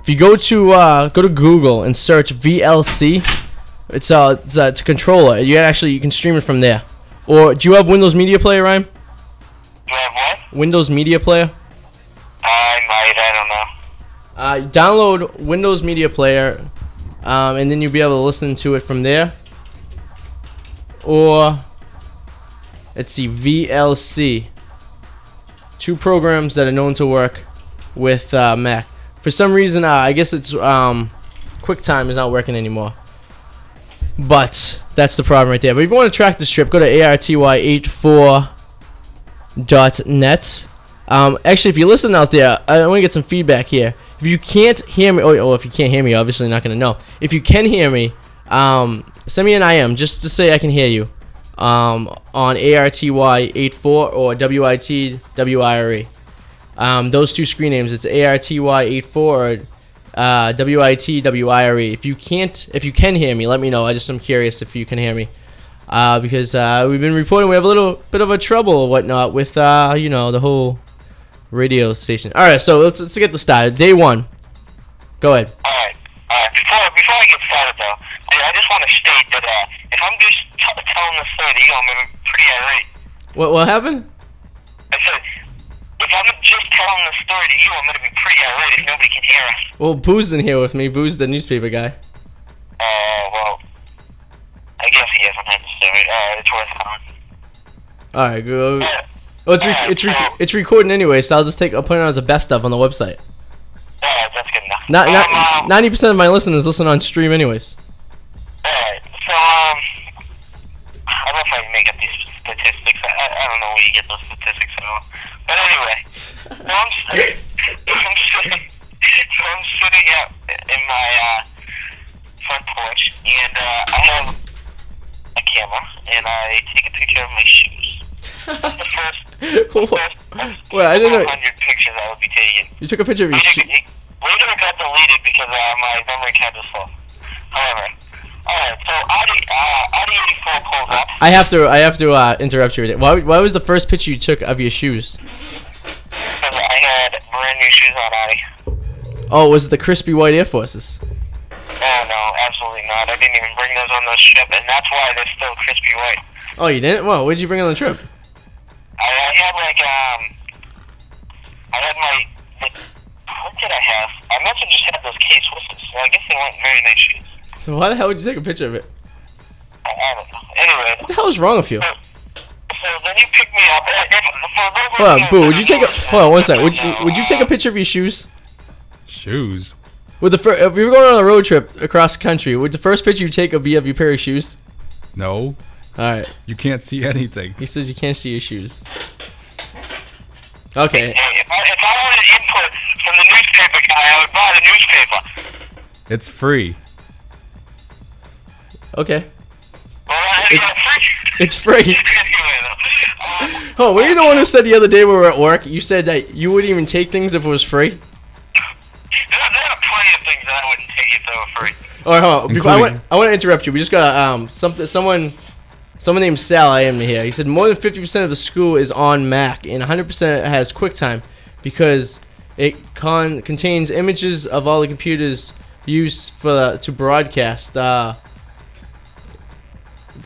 If you go to Google and search VLC... It's a controller. You can stream it from there. Or do you have Windows Media Player, Ryan? Do I have what? Windows Media Player. I don't know. Download Windows Media Player, and then you'll be able to listen to it from there. Or let's see, VLC. Two programs that are known to work with Mac. For some reason, I guess it's QuickTime is not working anymore. But that's the problem right there. But if you want to track this trip, go to arty84.net. Actually, if you're listening out there, I want to get some feedback here. If you can't hear me, if you can't hear me, you're obviously not going to know. If you can hear me, send me an IM just to say I can hear you. on ARTY84 or WITWIRE. Those two screen names, it's ARTY84 or WITWIRE. If you can hear me, let me know. I'm curious if you can hear me. Because we've been reporting we have a little bit of a trouble or whatnot with the whole radio station. All right, so let's get this started. Day one. Go ahead. All right. Before I get started, though, I just want to state that if I'm just telling the story to you, I'm pretty irate. What happened? I said, if I'm just telling the story to you, I'm going to be pretty irate if nobody can hear us. Well, Boo's in here with me. Boo's the newspaper guy. Well, I guess he hasn't had to say it. It's worth it. All right, go. It's recording anyway, so I'll just I'll put it on as a best of on the website. That's good enough. 90% of my listeners listen on stream anyways. Alright, so, I don't know if I can make up these statistics. I don't know where you get those statistics at all. But anyway, I'm sitting out in my front porch, and I have a camera, and I take a picture of my shoes. Well, I didn't know. 100 pictures I would be taking. You took a picture of your shoes. Later it got deleted because my memory card was full. However, alright, so RD84 pulls up. I have to interrupt you. Why was the first picture you took of your shoes? Because I had brand new shoes on, Adi. Oh, was it the crispy white Air Forces? Oh no, absolutely not. I didn't even bring those on the ship, and that's why they're still crispy white. Oh, you didn't? Well, what did you bring on the trip? What did I have? I must have just had those Case Whistles, so I guess they weren't very nice shoes. So why the hell would you take a picture of it? I don't know. Anyway. What the hell is wrong with you? So then you picked me up. Hold on, Boo, hold on, one sec. Would you take a picture of your shoes? Shoes? If you were going on a road trip across the country, would the first picture you take be of your pair of shoes? No. Alright. You can't see anything. He says you can't see your shoes. Okay. If I wanted input from the newspaper guy, I would buy the newspaper. It's free. Okay. Well, it's free. Oh, were you the one who said the other day we were at work, you said that you wouldn't even take things if it was free? There are plenty of things that I wouldn't take if they were free. Alright, hold on. I want to interrupt you. We just got someone named Sal, I am here. He said more than 50% of the school is on Mac and 100% has QuickTime because it contains images of all the computers used to broadcast.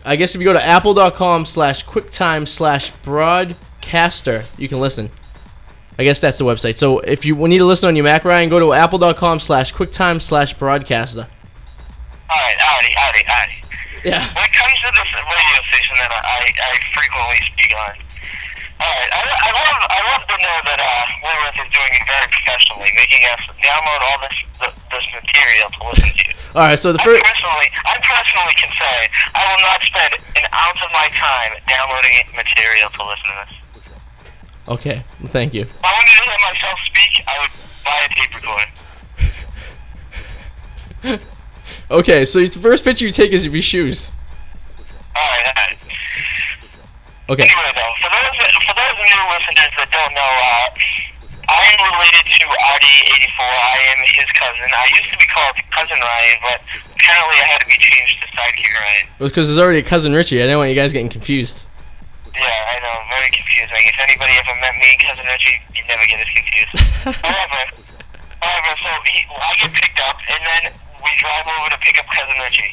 I guess if you go to apple.com/quicktime/broadcaster, you can listen. I guess that's the website. So if you need to listen on your Mac, Ryan, go to apple.com/quicktime/broadcaster. All right. Yeah. When it comes to this radio station that I frequently speak on, alright, I love to know that Wentworth is doing it very professionally, making us download all this material to listen to. Alright, so I personally can say I will not spend an ounce of my time downloading material to listen to this. Okay, well, thank you. If I wanted to hear myself speak, I would buy a tape recorder. Okay, so the first picture you take is of your shoes. Alright. Okay. Anyway, though, for those new listeners that don't know, I am related to RD84. I am his cousin. I used to be called Cousin Ryan, but apparently I had to be changed to Side Kick Ryan. It was because there's already a Cousin Richie. I didn't want you guys getting confused. Yeah, I know. Very confusing. If anybody ever met me and Cousin Richie, you'd never get as confused. However, so I get picked up, and then we drive over to pick up Cousin Richie.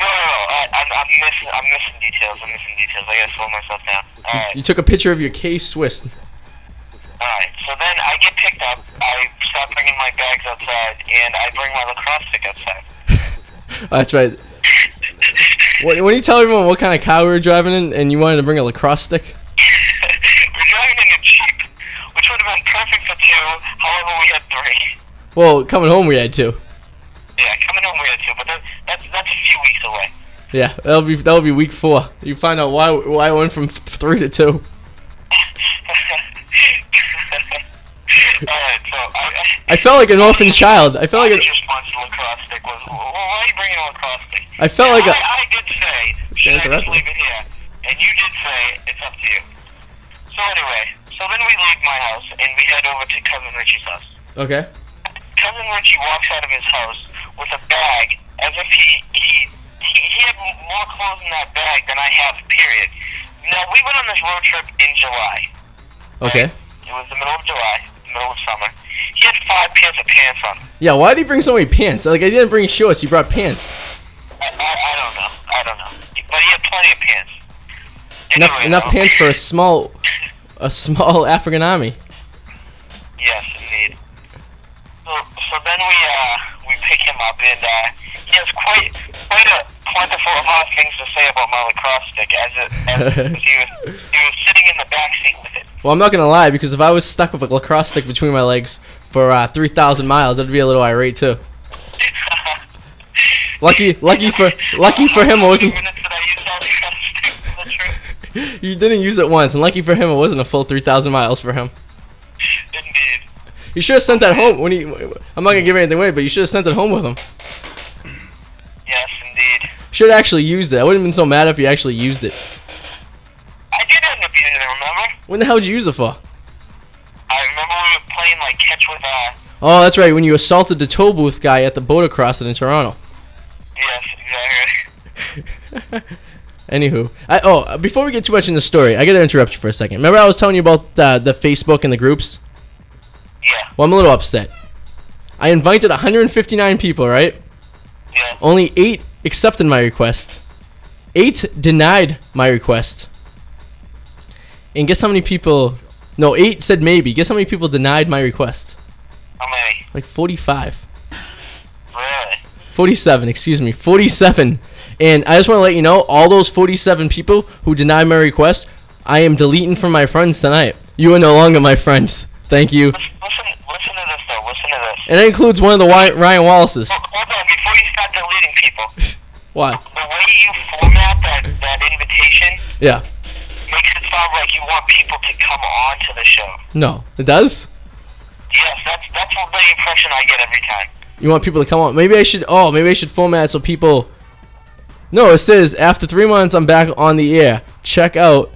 No. I'm missing details. I gotta slow myself down. All right. You took a picture of your K-Swiss. Alright, so then I get picked up. I start bringing my bags outside, and I bring my lacrosse stick outside. That's right. When you tell everyone what kind of car we were driving in, and you wanted to bring a lacrosse stick? We're driving in a Jeep, which would have been perfect for two, however we had three. Well, coming home we had two. Yeah, coming home we had two, but that's a few weeks away. Yeah, that'll be week 4. You find out why I went from 3 to 2. Alright, so I felt like an orphan child. I felt like a response to lacrosse stick was, why are you bringing a lacrosse stick? I felt like I did say Should I just leave it here? And you did say, it's up to you. So anyway, so then we leave my house and we head over to Cousin Richie's house. Okay. Cousin Richie walks out of his house with a bag as if he had more clothes in that bag than I have, period. Now, we went on this road trip in July. Okay. Right? It was the middle of July, middle of summer. He had 5 pairs of pants on. Yeah, why did he bring so many pants? Like, I didn't bring shorts, he brought pants. I don't know. But he had plenty of pants. Anyway, enough pants for a small African army. Yes, indeed. So then we pick him up, and he has quite a plentiful amount of things to say about my lacrosse stick, as he was sitting in the back seat with it. Well, I'm not gonna lie, because if I was stuck with a lacrosse stick between my legs for 3,000 miles, I'd be a little irate too. Lucky for him, I wasn't. You didn't use it once, and lucky for him, it wasn't a full 3,000 miles for him. Indeed. You should have sent that home. I'm not gonna give anything away, but you should have sent it home with him. Yes, indeed. Should have actually used it. I wouldn't have been so mad if you actually used it. I did end up using it, remember? When the hell did you use it for? I remember we were playing like catch with Oh, that's right. When you assaulted the tow booth guy at the boat crossing in Toronto. Yes, exactly. Anywho, before we get too much in the story, I gotta interrupt you for a second. Remember I was telling you about the Facebook and the groups? Yeah. Well, I'm a little upset. I invited 159 people, right? Yeah. Only 8 accepted my request. 8 denied my request. And guess how many people... No, 8 said maybe. Guess how many people denied my request? How many? Like 45. Really? 47, excuse me. 47. And I just want to let you know, all those 47 people who denied my request, I am deleting from my friends tonight. You are no longer my friends. Thank you. Listen to this, though. Listen to this. And that includes one of the Ryan Wallace's. Hold on. Before you start deleting people. What? The way you format that invitation makes it sound like you want people to come on to the show. No. It does? Yes. That's the impression I get every time. You want people to come on. Maybe I should format so people... No, it says, after 3 months, I'm back on the air. Check out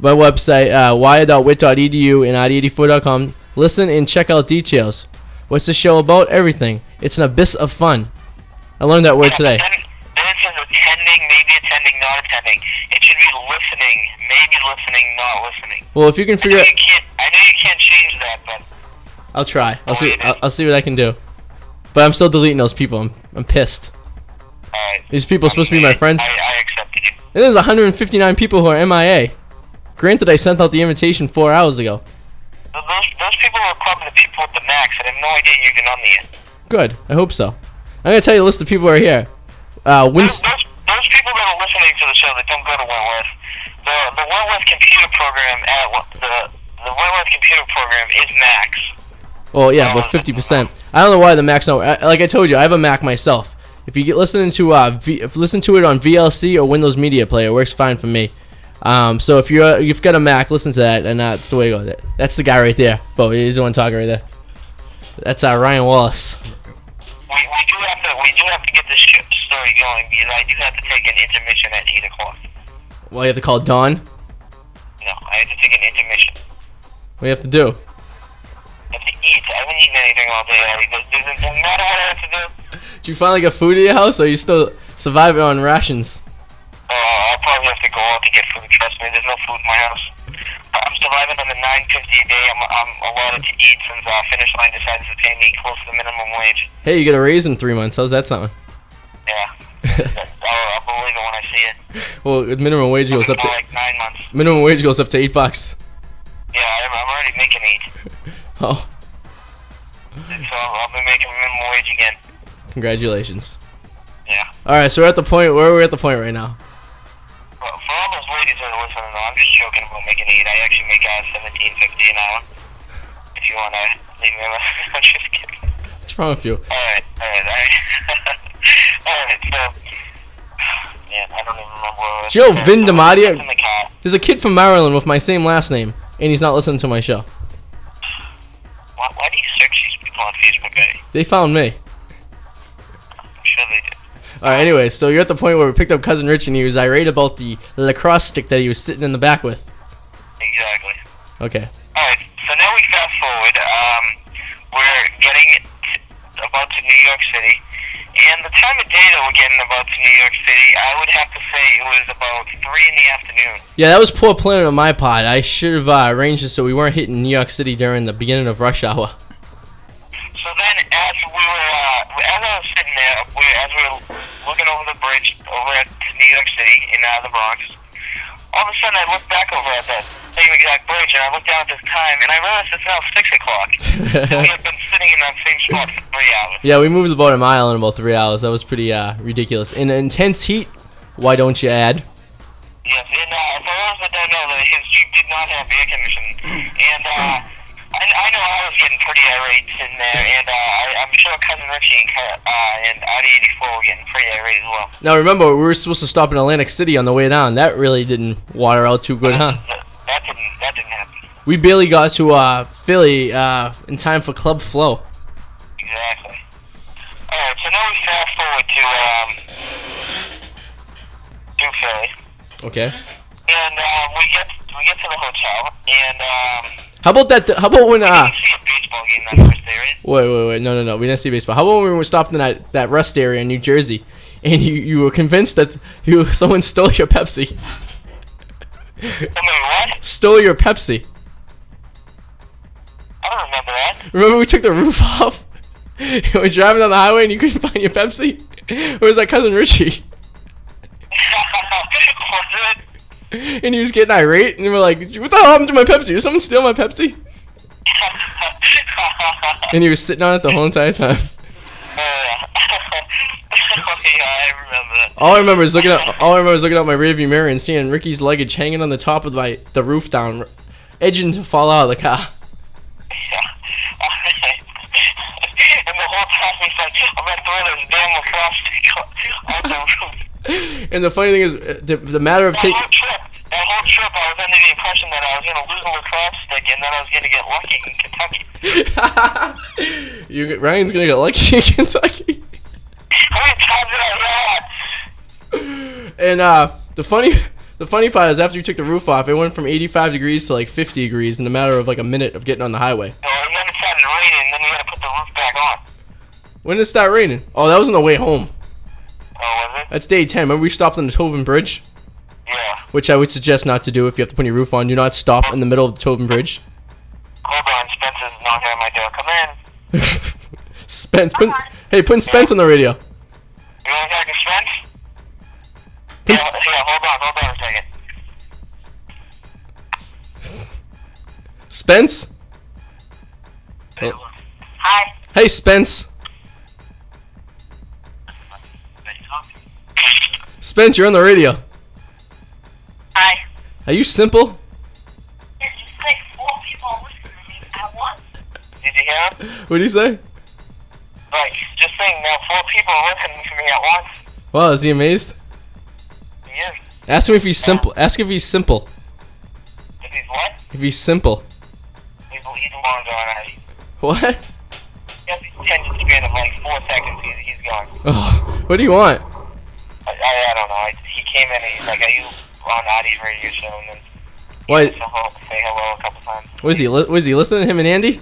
my website, wire.wit.edu and rd84.com. Listen and check out details. What's the show about? Everything. It's an abyss of fun. I learned that word today. Then it says attending, maybe attending, not attending. It should be listening, maybe listening, not listening. Well, if you can figure out... I know you can't change that, but... I'll try. I'll see what I can do. But I'm still deleting those people. I'm pissed. These people are supposed to be my friends. I accepted you. And there's 159 people who are MIA. Granted, I sent out the invitation 4 hours ago. Those people are probably the people with the max. I have no idea you've been on the end. Good. I hope so. I'm going to tell you the list of people who are here. Those people that are listening to the show that don't go to Wentworth, the Wentworth computer program the Wentworth computer program is max. Well, yeah, but 50%. I don't know why the max... Like I told you, I have a Mac myself. If you get listening to listen to it on VLC or Windows Media Player, it works fine for me. So if you've got a Mac, listen to that, and that's the way to go. That's the guy right there. Bo, he's the one talking right there. That's Ryan Wallace. We do have to get this story going because I do have to take an intermission at 8:00. Well, you have to call Dawn. No, I have to take an intermission. What do you have to do? I have to eat. I haven't eaten anything all day. Doesn't matter what I have to do. Did you finally get food at your house, or are you still surviving on rations? I'll probably have to go out to get food, trust me. There's no food in my house. I'm surviving on the $9.50 a day. I'm allotted to eat since Finish Line decided to pay me close to the minimum wage. Hey, you get a raise in 3 months. How's that something? Yeah. I'll believe it when I see it. Well, minimum wage goes up to... like 9 months. Minimum wage goes up to $8. Yeah, I'm already making $8. Oh. So I'll be making minimum wage again. Congratulations. Yeah. Alright, so we're at the point right now. Well, for all those ladies that are listening, I'm just joking about making $8. I actually make $17.50 an hour. If you wanna leave me alone, I'm just kidding. What's wrong with you? Alright. Alright, so yeah, I don't even remember where it was. Joe Vindamadia. There's a kid from Maryland with my same last name, and he's not listening to my show. Why do you search these people on Facebook, eh? They found me. Sure they did. Anyway, so you're at the point where we picked up Cousin Rich, and he was irate about the lacrosse stick that he was sitting in the back with. Exactly. Okay. All right. So now we fast forward. We're getting about to New York City, and the time of day that we're getting about to New York City, I would have to say it was about 3 p.m. Yeah, that was poor planning on my part. I should have arranged this so we weren't hitting New York City during the beginning of rush hour. So then, as we were, as I was sitting there, as we were looking over the bridge over at New York City in the Bronx, all of a sudden I looked back over at that same exact bridge, and I looked down at this time, and I realized it's now 6 o'clock. We had been sitting in that same spot for 3 hours. Yeah, we moved about a mile in about 3 hours. That was pretty ridiculous. In intense heat, why don't you add? Yes, and for those that don't know, his Jeep did not have air conditioning, and I know I was getting pretty irate in there, and I'm sure Cousin Richie and RD84 were getting pretty irate as well. Now remember, we were supposed to stop in Atlantic City on the way down. That really didn't water out too good, huh? That didn't happen. We barely got to Philly in time for Club Flow. Exactly. Alright, so now we fast forward to Philly. Okay. And we get to the hotel, and How about that? How about when? We didn't see a baseball game that rest area. Wait! No! We didn't see baseball. How about when we stopped in that rest area in New Jersey, and you were convinced that someone stole your Pepsi? Someone what? Stole your Pepsi. I don't remember that. Remember we took the roof off? We were driving down the highway and you couldn't find your Pepsi. Or was that Cousin Richie? Was it? And he was getting irate, and we're like, "What the hell happened to my Pepsi? Did someone steal my Pepsi?" And he was sitting on it the whole entire time. I remember that. All I remember is looking out my rearview mirror and seeing Ricky's luggage hanging on the top of the roof down, edging to fall out of the car. And the whole time he's like, "I'm gonna throw this damn lacrosse stick out the roof." And the funny thing is, the matter of taking... That whole trip, I was under the impression that I was going to lose a lacrosse stick, and then I was going to get lucky in Kentucky. Ryan's going to get lucky in Kentucky? How many times did I hear that? And the funny part is, after you took the roof off, it went from 85 degrees to like 50 degrees in a matter of like a minute of getting on the highway. Well, and then it started raining, and then we had to put the roof back on. When did it start raining? Oh, that was on the way home. Oh, was it? That's day 10. Remember we stopped on the Tobin Bridge? Yeah. Which I would suggest not to do if you have to put your roof on. Do not stop in the middle of the Tobin Bridge. Hold on, Spencer's knocking on my door. Come in. Spence. Spence on the radio. You want to talk to Spence? Hold on a second. Spence? Oh. Hi. Hey, Spence. Spence, you're on the radio. Hi. Are you simple? There's just like 4 people listening to me at once. Did you hear him? What did he say? Like, just saying now 4 people listening to me at once. Wow, is he amazed? He is. Ask him if he's simple. Ask if he's simple. If he's what? If he's simple. He's long gone. What? He has the attention span of like 4 seconds. He's gone. Oh, what do you want? I don't know. He came in and he's like, "Are you on Andy's radio show?" And then he used to say hello a couple times. Was he listening to him and Andy?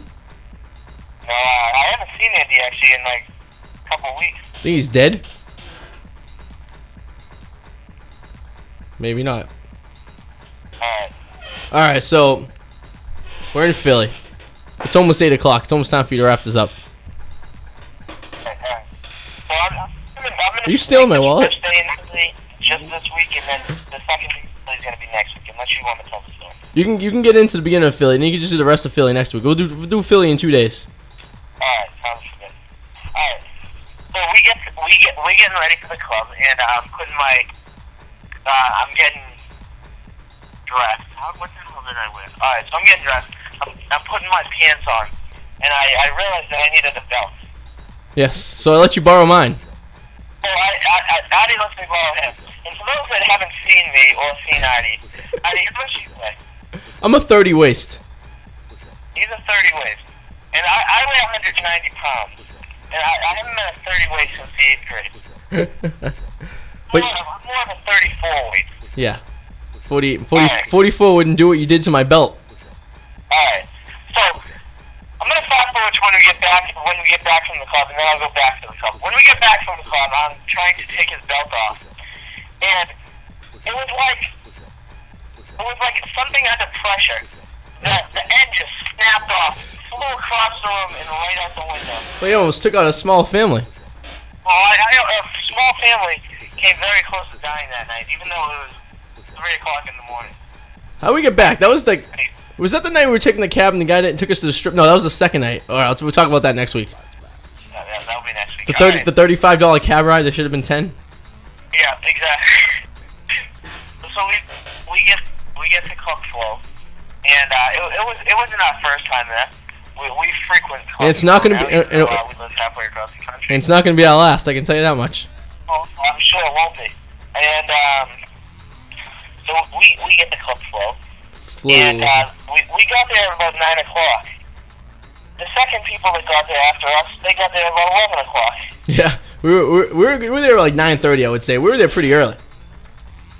No, I haven't seen Andy actually in like a couple weeks. Think he's dead? Maybe not. All right. So we're in Philly. It's almost 8 o'clock. It's almost time for you to wrap this up. Are you stealing my wallet? Just this week, and then the second week is going to be next week, unless you want to tell the story. You can get into the beginning of Philly, and you can just do the rest of Philly next week. We'll do Philly in 2 days. Alright, sounds good. Alright, so we're getting ready for the club, and I'm getting dressed. What the hell did I wear? Alright, so I'm getting dressed. I'm putting my pants on, and I realized that I needed a belt. Yes, so I let you borrow mine. So Adi lets me borrow him. And for those that haven't seen me or seen Adi, how much do you weigh? I'm a 30 waist. He's a 30 waist. And I weigh 190 pounds. And I haven't been a 30 waist since the 8th grade. But more of a 34-week. Yeah. 44 wouldn't do what you did to my belt. Alright. So, I'm going to fast forward to when we get back from the club, and then I'll go back to the club. When we get back from the club, I'm trying to take his belt off. And it was like something under pressure. The end just snapped off, flew across the room, and right out the window. Well, you almost took out a small family. Well, a small family came very close to dying that night, even though it was 3 o'clock in the morning. How'd we get back? That was like... Was that the night we were taking the cab and the guy that took us to the strip? No, that was the second night. All right, we'll talk about that next week. Yeah, that'll be next week. The $35 cab ride that should have been $10? Yeah, exactly. So we get to Club Flow. And it wasn't our first time there. We frequent Club Flow. And it's not going to be... we live halfway across the country. And it's not going to be our last, I can tell you that much. Well, I'm sure it won't be. And so we get to Club Flow. And we got there about 9 o'clock. The second people that got there after us, they got there about 11 o'clock. Yeah, we were there like 9:30, I would say. We were there pretty early.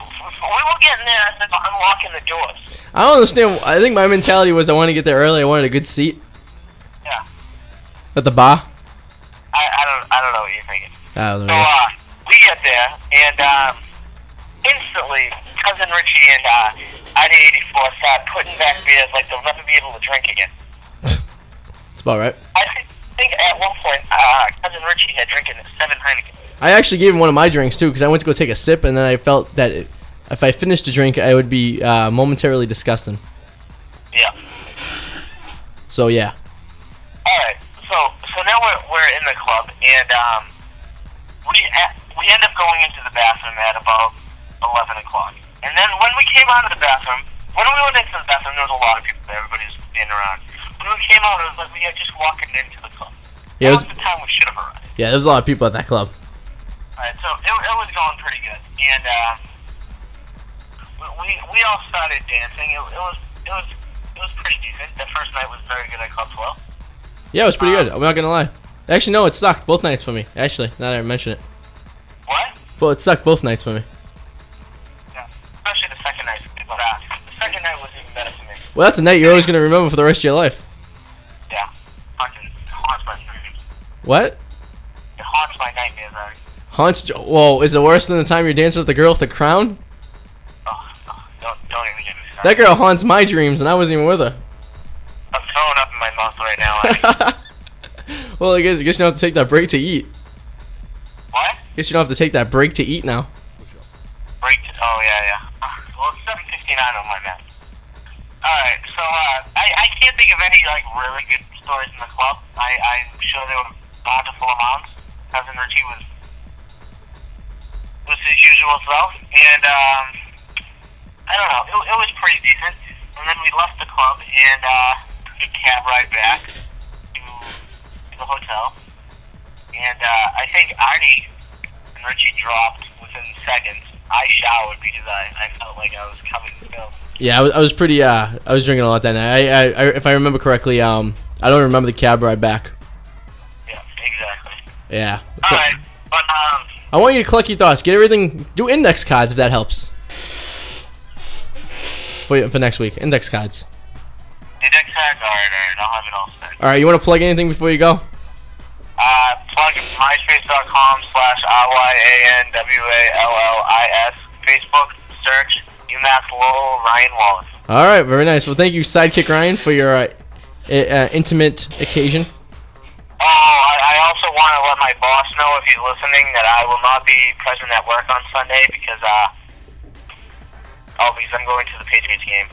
We were getting there and unlocking the doors. I don't understand. I think my mentality was I wanted to get there early. I wanted a good seat. Yeah. At the bar? I don't know what you're thinking. So we get there, and instantly, Cousin Richie and RD84 started putting back beers like they'll never be able to drink again. That's about right. I think at one point, Cousin Richie had drinking 7 Heineken. I actually gave him one of my drinks, too, because I went to go take a sip, and then I felt that if I finished the drink, I would be momentarily disgusting. Yeah. So, yeah. All right. So now we're in the club, and we end up going into the bathroom at about 11 o'clock. And then when we came out of the bathroom, when we went into the bathroom, there was a lot of people there. Everybody was standing around. When we came out, it was like we were just walking into the club. Yeah, that was the time we should have arrived. Yeah, there was a lot of people at that club. All right, so it was going pretty good. And we all started dancing. It was pretty decent. The first night was very good at Club 12. Yeah, it was pretty good. I'm not going to lie. Actually, no, it sucked both nights for me. Actually, now that I mention it. What? Well, it sucked both nights for me. Especially the second night. But, the second night was even better for me. Well, that's a night you're always going to remember for the rest of your life. Yeah. Fucking haunts my dreams. What? It haunts my nightmares, Eric. Whoa, is it worse than the time you're dancing with the girl with the crown? Oh, don't even get me started. That girl haunts my dreams, and I wasn't even with her. I'm throwing up in my mouth right now. Well, I guess you don't have to take that break to eat. What? I guess you don't have to take that break to eat now. Oh, yeah. Well, it's 7:59 on my map. Alright, so I can't think of any, really good stories in the club. I'm sure they were bountiful amounts. Cousin Richie was his usual self. And, I don't know. It was pretty decent. And then we left the club and took a cab ride back to the hotel. And I think Artie and Richie dropped within seconds. I showered because I felt like I was coming to film. Yeah, I was pretty, I was drinking a lot that night. I if I remember correctly, I don't remember the cab ride back. Yeah, exactly. Yeah. Alright, but, I want you to collect your thoughts. Get everything, do index cards if that helps. For next week, index cards. Index cards? Alright, I'll have it all set. Alright, you want to plug anything before you go? Plug myspace.com/RYANWALLIS. Facebook, search, UMass Lowell, Ryan Wallace. All right, very nice. Well, thank you, Sidekick Ryan, for your intimate occasion. Oh, I also want to let my boss know, if he's listening, that I will not be present at work on Sunday because I'm going to the Patriots game.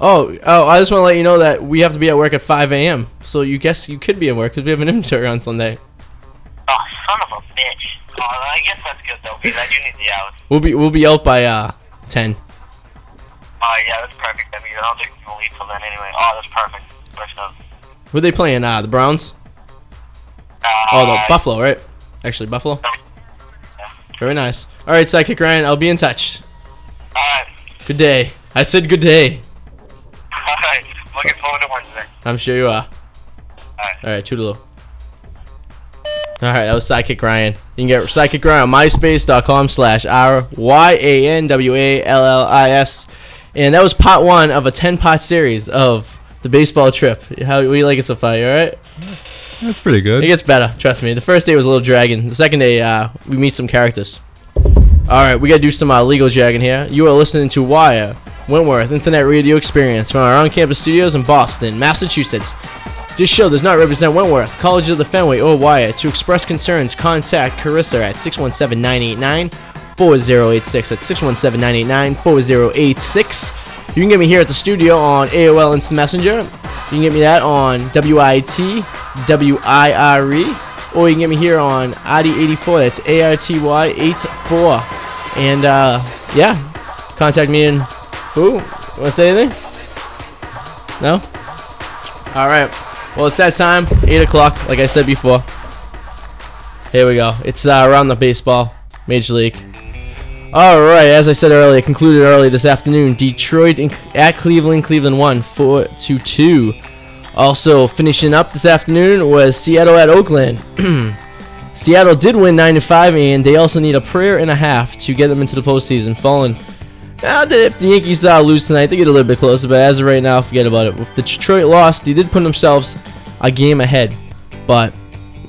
Oh! I just want to let you know that we have to be at work at 5 a.m. So you guess you could be at work because we have an inventory on Sunday. Oh, son of a bitch! Oh, I guess that's good though because I do need the hours. We'll be out by 10. Oh yeah, that's perfect. I mean, I don't think we can leave till then anyway. Oh, that's perfect. Works out. Who are they playing? The Browns. Buffalo, right? Actually, Buffalo. Yeah. Very nice. All right, Sidekick Ryan, I'll be in touch. All right. Good day. I said good day. Alright, looking forward to Wednesday. I'm sure you are. Alright, toodaloo. All right, that was Side Kick Ryan. You can get Side Kick Ryan on myspace.com/RYANWALLIS. And that was part one of a 10-part series of the baseball trip. How we like it so far, you all right? That's pretty good. It gets better, trust me. The first day was a little dragging. The second day, we meet some characters. All right, we got to do some legal dragging here. You are listening to Wire, Wentworth Internet Radio Experience from our on-campus studios in Boston, Massachusetts. This show does not represent Wentworth, College of the Fenway, or Wire. To express concerns, contact Carissa at 617-989-4086. That's 617-989-4086. You can get me here at the studio on AOL Instant Messenger. You can get me that on WITWIRE. Or you can get me here on RD84. That's ARTY84. And, yeah. Contact me in... Who? Want to say anything? No? All right. Well, it's that time, 8 o'clock, like I said before. Here we go. It's around the baseball, Major League. All right, as I said earlier, concluded early this afternoon. Detroit at Cleveland. Cleveland won 4-2. Also finishing up this afternoon was Seattle at Oakland. Seattle did win 9-5, and they also need a prayer and a half to get them into the postseason. Falling. Now, if the Yankees lose tonight, they get a little bit closer, but as of right now, forget about it. If the Detroit lost, they did put themselves a game ahead, but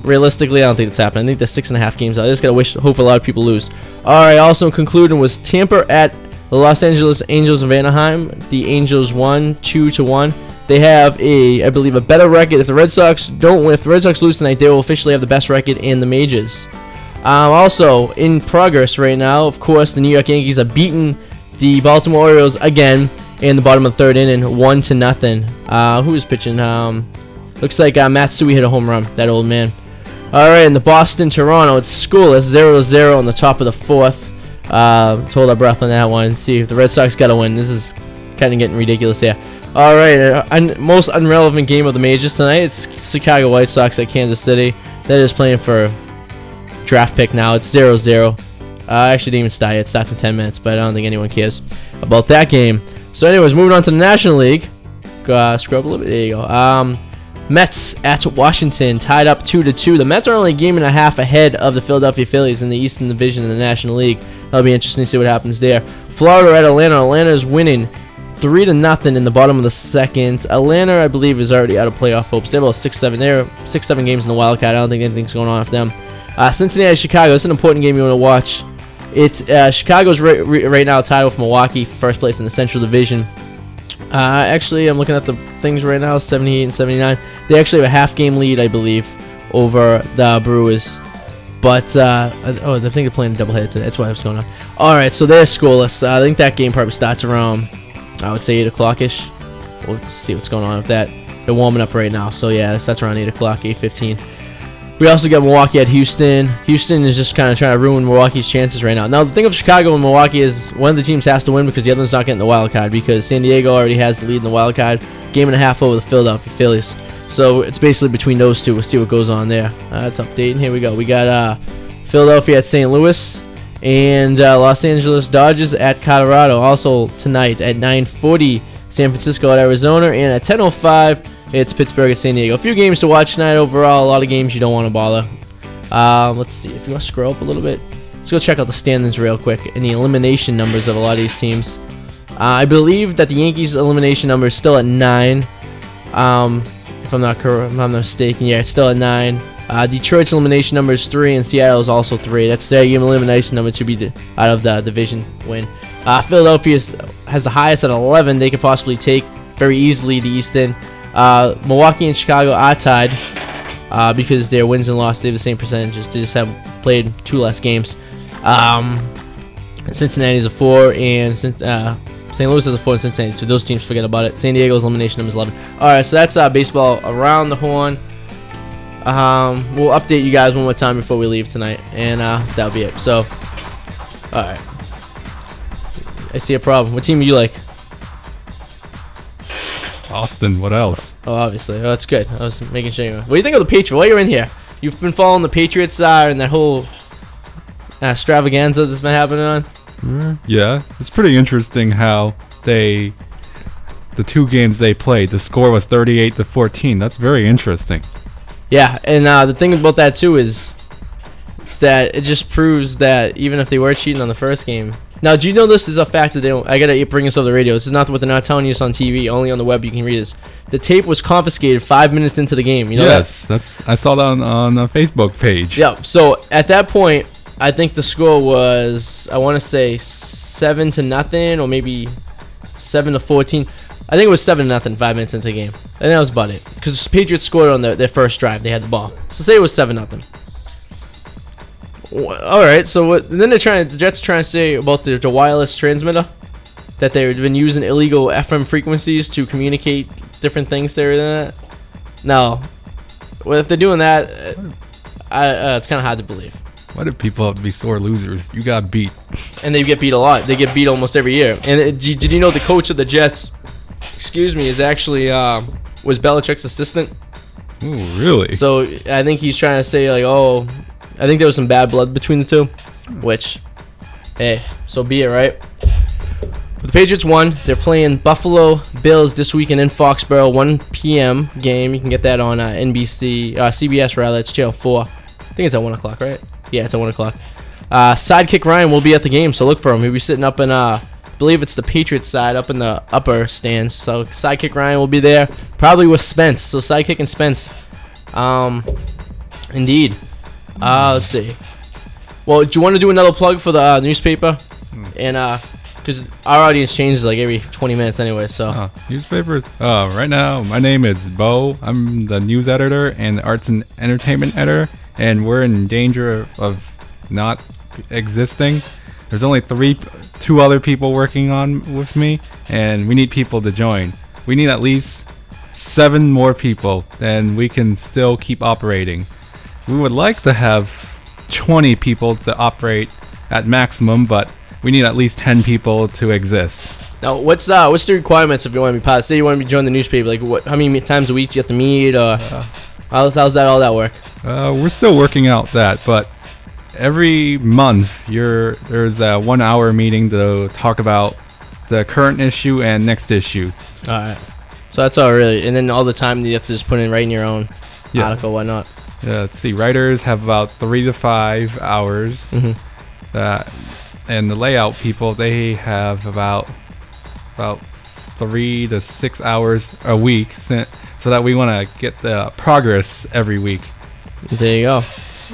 realistically, I don't think it's happening. I think they're 6.5 games out. I just gotta hope a lot of people lose. All right, also concluding was Tampa at the Los Angeles Angels of Anaheim. The Angels won 2-1. They have I believe, a better record. If the Red Sox don't win, if the Red Sox lose tonight, they will officially have the best record in the majors. Also in progress right now, of course, the New York Yankees are beaten the Baltimore Orioles again in the bottom of the third inning, 1-0. Who was pitching? Looks like Matsui hit a home run, that old man. All right, in the Boston-Toronto, it's scoreless, 0-0 in the top of the fourth. Let's hold our breath on that one. See if the Red Sox got to win. This is kind of getting ridiculous here. All right, most irrelevant game of the majors tonight. It's Chicago White Sox at Kansas City. That is playing for draft pick now. It's 0-0. I actually didn't even start yet. It starts in 10 minutes, but I don't think anyone cares about that game. So anyways, moving on to the National League. Scroll up a little bit. There you go. Mets at Washington, tied up 2-2. The Mets are only a game and a half ahead of the Philadelphia Phillies in the Eastern Division in the National League. That'll be interesting to see what happens there. Florida at Atlanta. Atlanta is winning 3-0 in the bottom of the second. Atlanta, I believe, is already out of playoff hopes. They're about 6-7. They're 6-7 games in the wild card. I don't think anything's going on with them. Cincinnati at Chicago. It's an important game you want to watch. It's Chicago's right now tied with Milwaukee, first place in the Central Division. Actually, I'm looking at the things right now, 78 and 79. They actually have a half-game lead, I believe, over the Brewers. But, I think they're playing a doubleheader today. That's why that's going on. All right, so they're scoreless. I think that game probably starts around, I would say, 8 o'clock-ish. We'll see what's going on with that. They're warming up right now. So, yeah, that's around 8 o'clock, 8:15. We also got Milwaukee at Houston. Houston is just kind of trying to ruin Milwaukee's chances right now. Now, the thing of Chicago and Milwaukee is one of the teams has to win because the other one's not getting the wild card because San Diego already has the lead in the wild card. Game and a half over the Philadelphia Phillies. So, it's basically between those two. We'll see what goes on there. That's updating. Here we go. We got Philadelphia at St. Louis and Los Angeles Dodgers at Colorado. Also tonight at 9:40, San Francisco at Arizona, and at 10:05, it's Pittsburgh at San Diego. A few games to watch tonight overall. A lot of games you don't want to bother. Let's see. If you want to scroll up a little bit. Let's go check out the standings real quick and the elimination numbers of a lot of these teams. I believe that the Yankees' elimination number is still at 9. If I'm not mistaken, yeah, it's still at 9. Detroit's elimination number is 3, and Seattle is also 3. That's their game elimination number to be out of the division win. Philadelphia has the highest at 11. They could possibly take very easily the Eastern. Milwaukee and Chicago are tied because their wins and losses, they have the same percentages. They just have played 2 less games. Cincinnati's a 4, and St. Louis is a 4 and Cincinnati. So those teams, forget about it. San Diego's elimination number is 11. All right, so that's baseball around the horn. We'll update you guys one more time before we leave tonight, and that'll be it. So, all right. I see a problem. What team do you like? Austin, what else? Oh, obviously. Oh, that's good. I was making sure you were. What do you think of the Patriots? While you're in here, you've been following the Patriots and that whole extravaganza that's been happening on? Yeah. It's pretty interesting how the 2 games they played, the score was 38-14. That's very interesting. Yeah, and the thing about that, too, is that it just proves that even if they were cheating on the first game. Now, do you know this is a fact that they don't... I gotta bring this up to the radio. This is not what they're not telling you. It's on TV. Only on the web you can read this. The tape was confiscated 5 minutes into the game. You know that? That's, I saw that on a Facebook page. Yeah. So, at that point, I think the score was, I want to say, 7-0 or maybe 7-14. I think it was 7-0 5 minutes into the game. And that was about it. Because the Patriots scored on their first drive. They had the ball. So, say it was 7-0. All right, so what? Then they're trying. The Jets are trying to say about the wireless transmitter that they've been using illegal FM frequencies to communicate different things. There, no. Well, if they're doing that, it's kind of hard to believe. Why do people have to be sore losers? You got beat, and they get beat a lot. They get beat almost every year. And did you know the coach of the Jets? Excuse me, is actually was Belichick's assistant. Oh, really? So I think he's trying to say like, oh. I think there was some bad blood between the two, which, hey, so be it, right? But the Patriots won. They're playing Buffalo Bills this weekend in Foxborough, 1 p.m. game. You can get that on CBS, rather. It's Channel 4. I think it's at 1 o'clock, right? Yeah, it's at 1 o'clock. Side Kick Ryan will be at the game, so look for him. He'll be sitting up in, I believe it's the Patriots side, up in the upper stands. So Side Kick Ryan will be there, probably with Spence. So Side Kick and Spence. Indeed. Let's see. Well, do you want to do another plug for the newspaper? And because our audience changes like every 20 minutes anyway, so. Newspapers. Right now, my name is Bo. I'm the news editor and the arts and entertainment editor, and we're in danger of not existing. There's only two other people working on with me, and we need people to join. We need at least 7 more people, and we can still keep operating. We would like to have 20 people to operate at maximum, but we need at least 10 people to exist. Now, what's the requirements if you want to be part? Say you want to join the newspaper. Like, how many times a week do you have to meet? Or how's that all that work? We're still working out that, but every month there's a 1-hour meeting to talk about the current issue and next issue. All right. So that's all really, and then all the time you have to just put in right in your own article, whatnot. Yeah, let's see. Writers have about 3 to 5 hours, and the layout people, they have about 3 to 6 hours a week. So that we want to get the progress every week. There you go.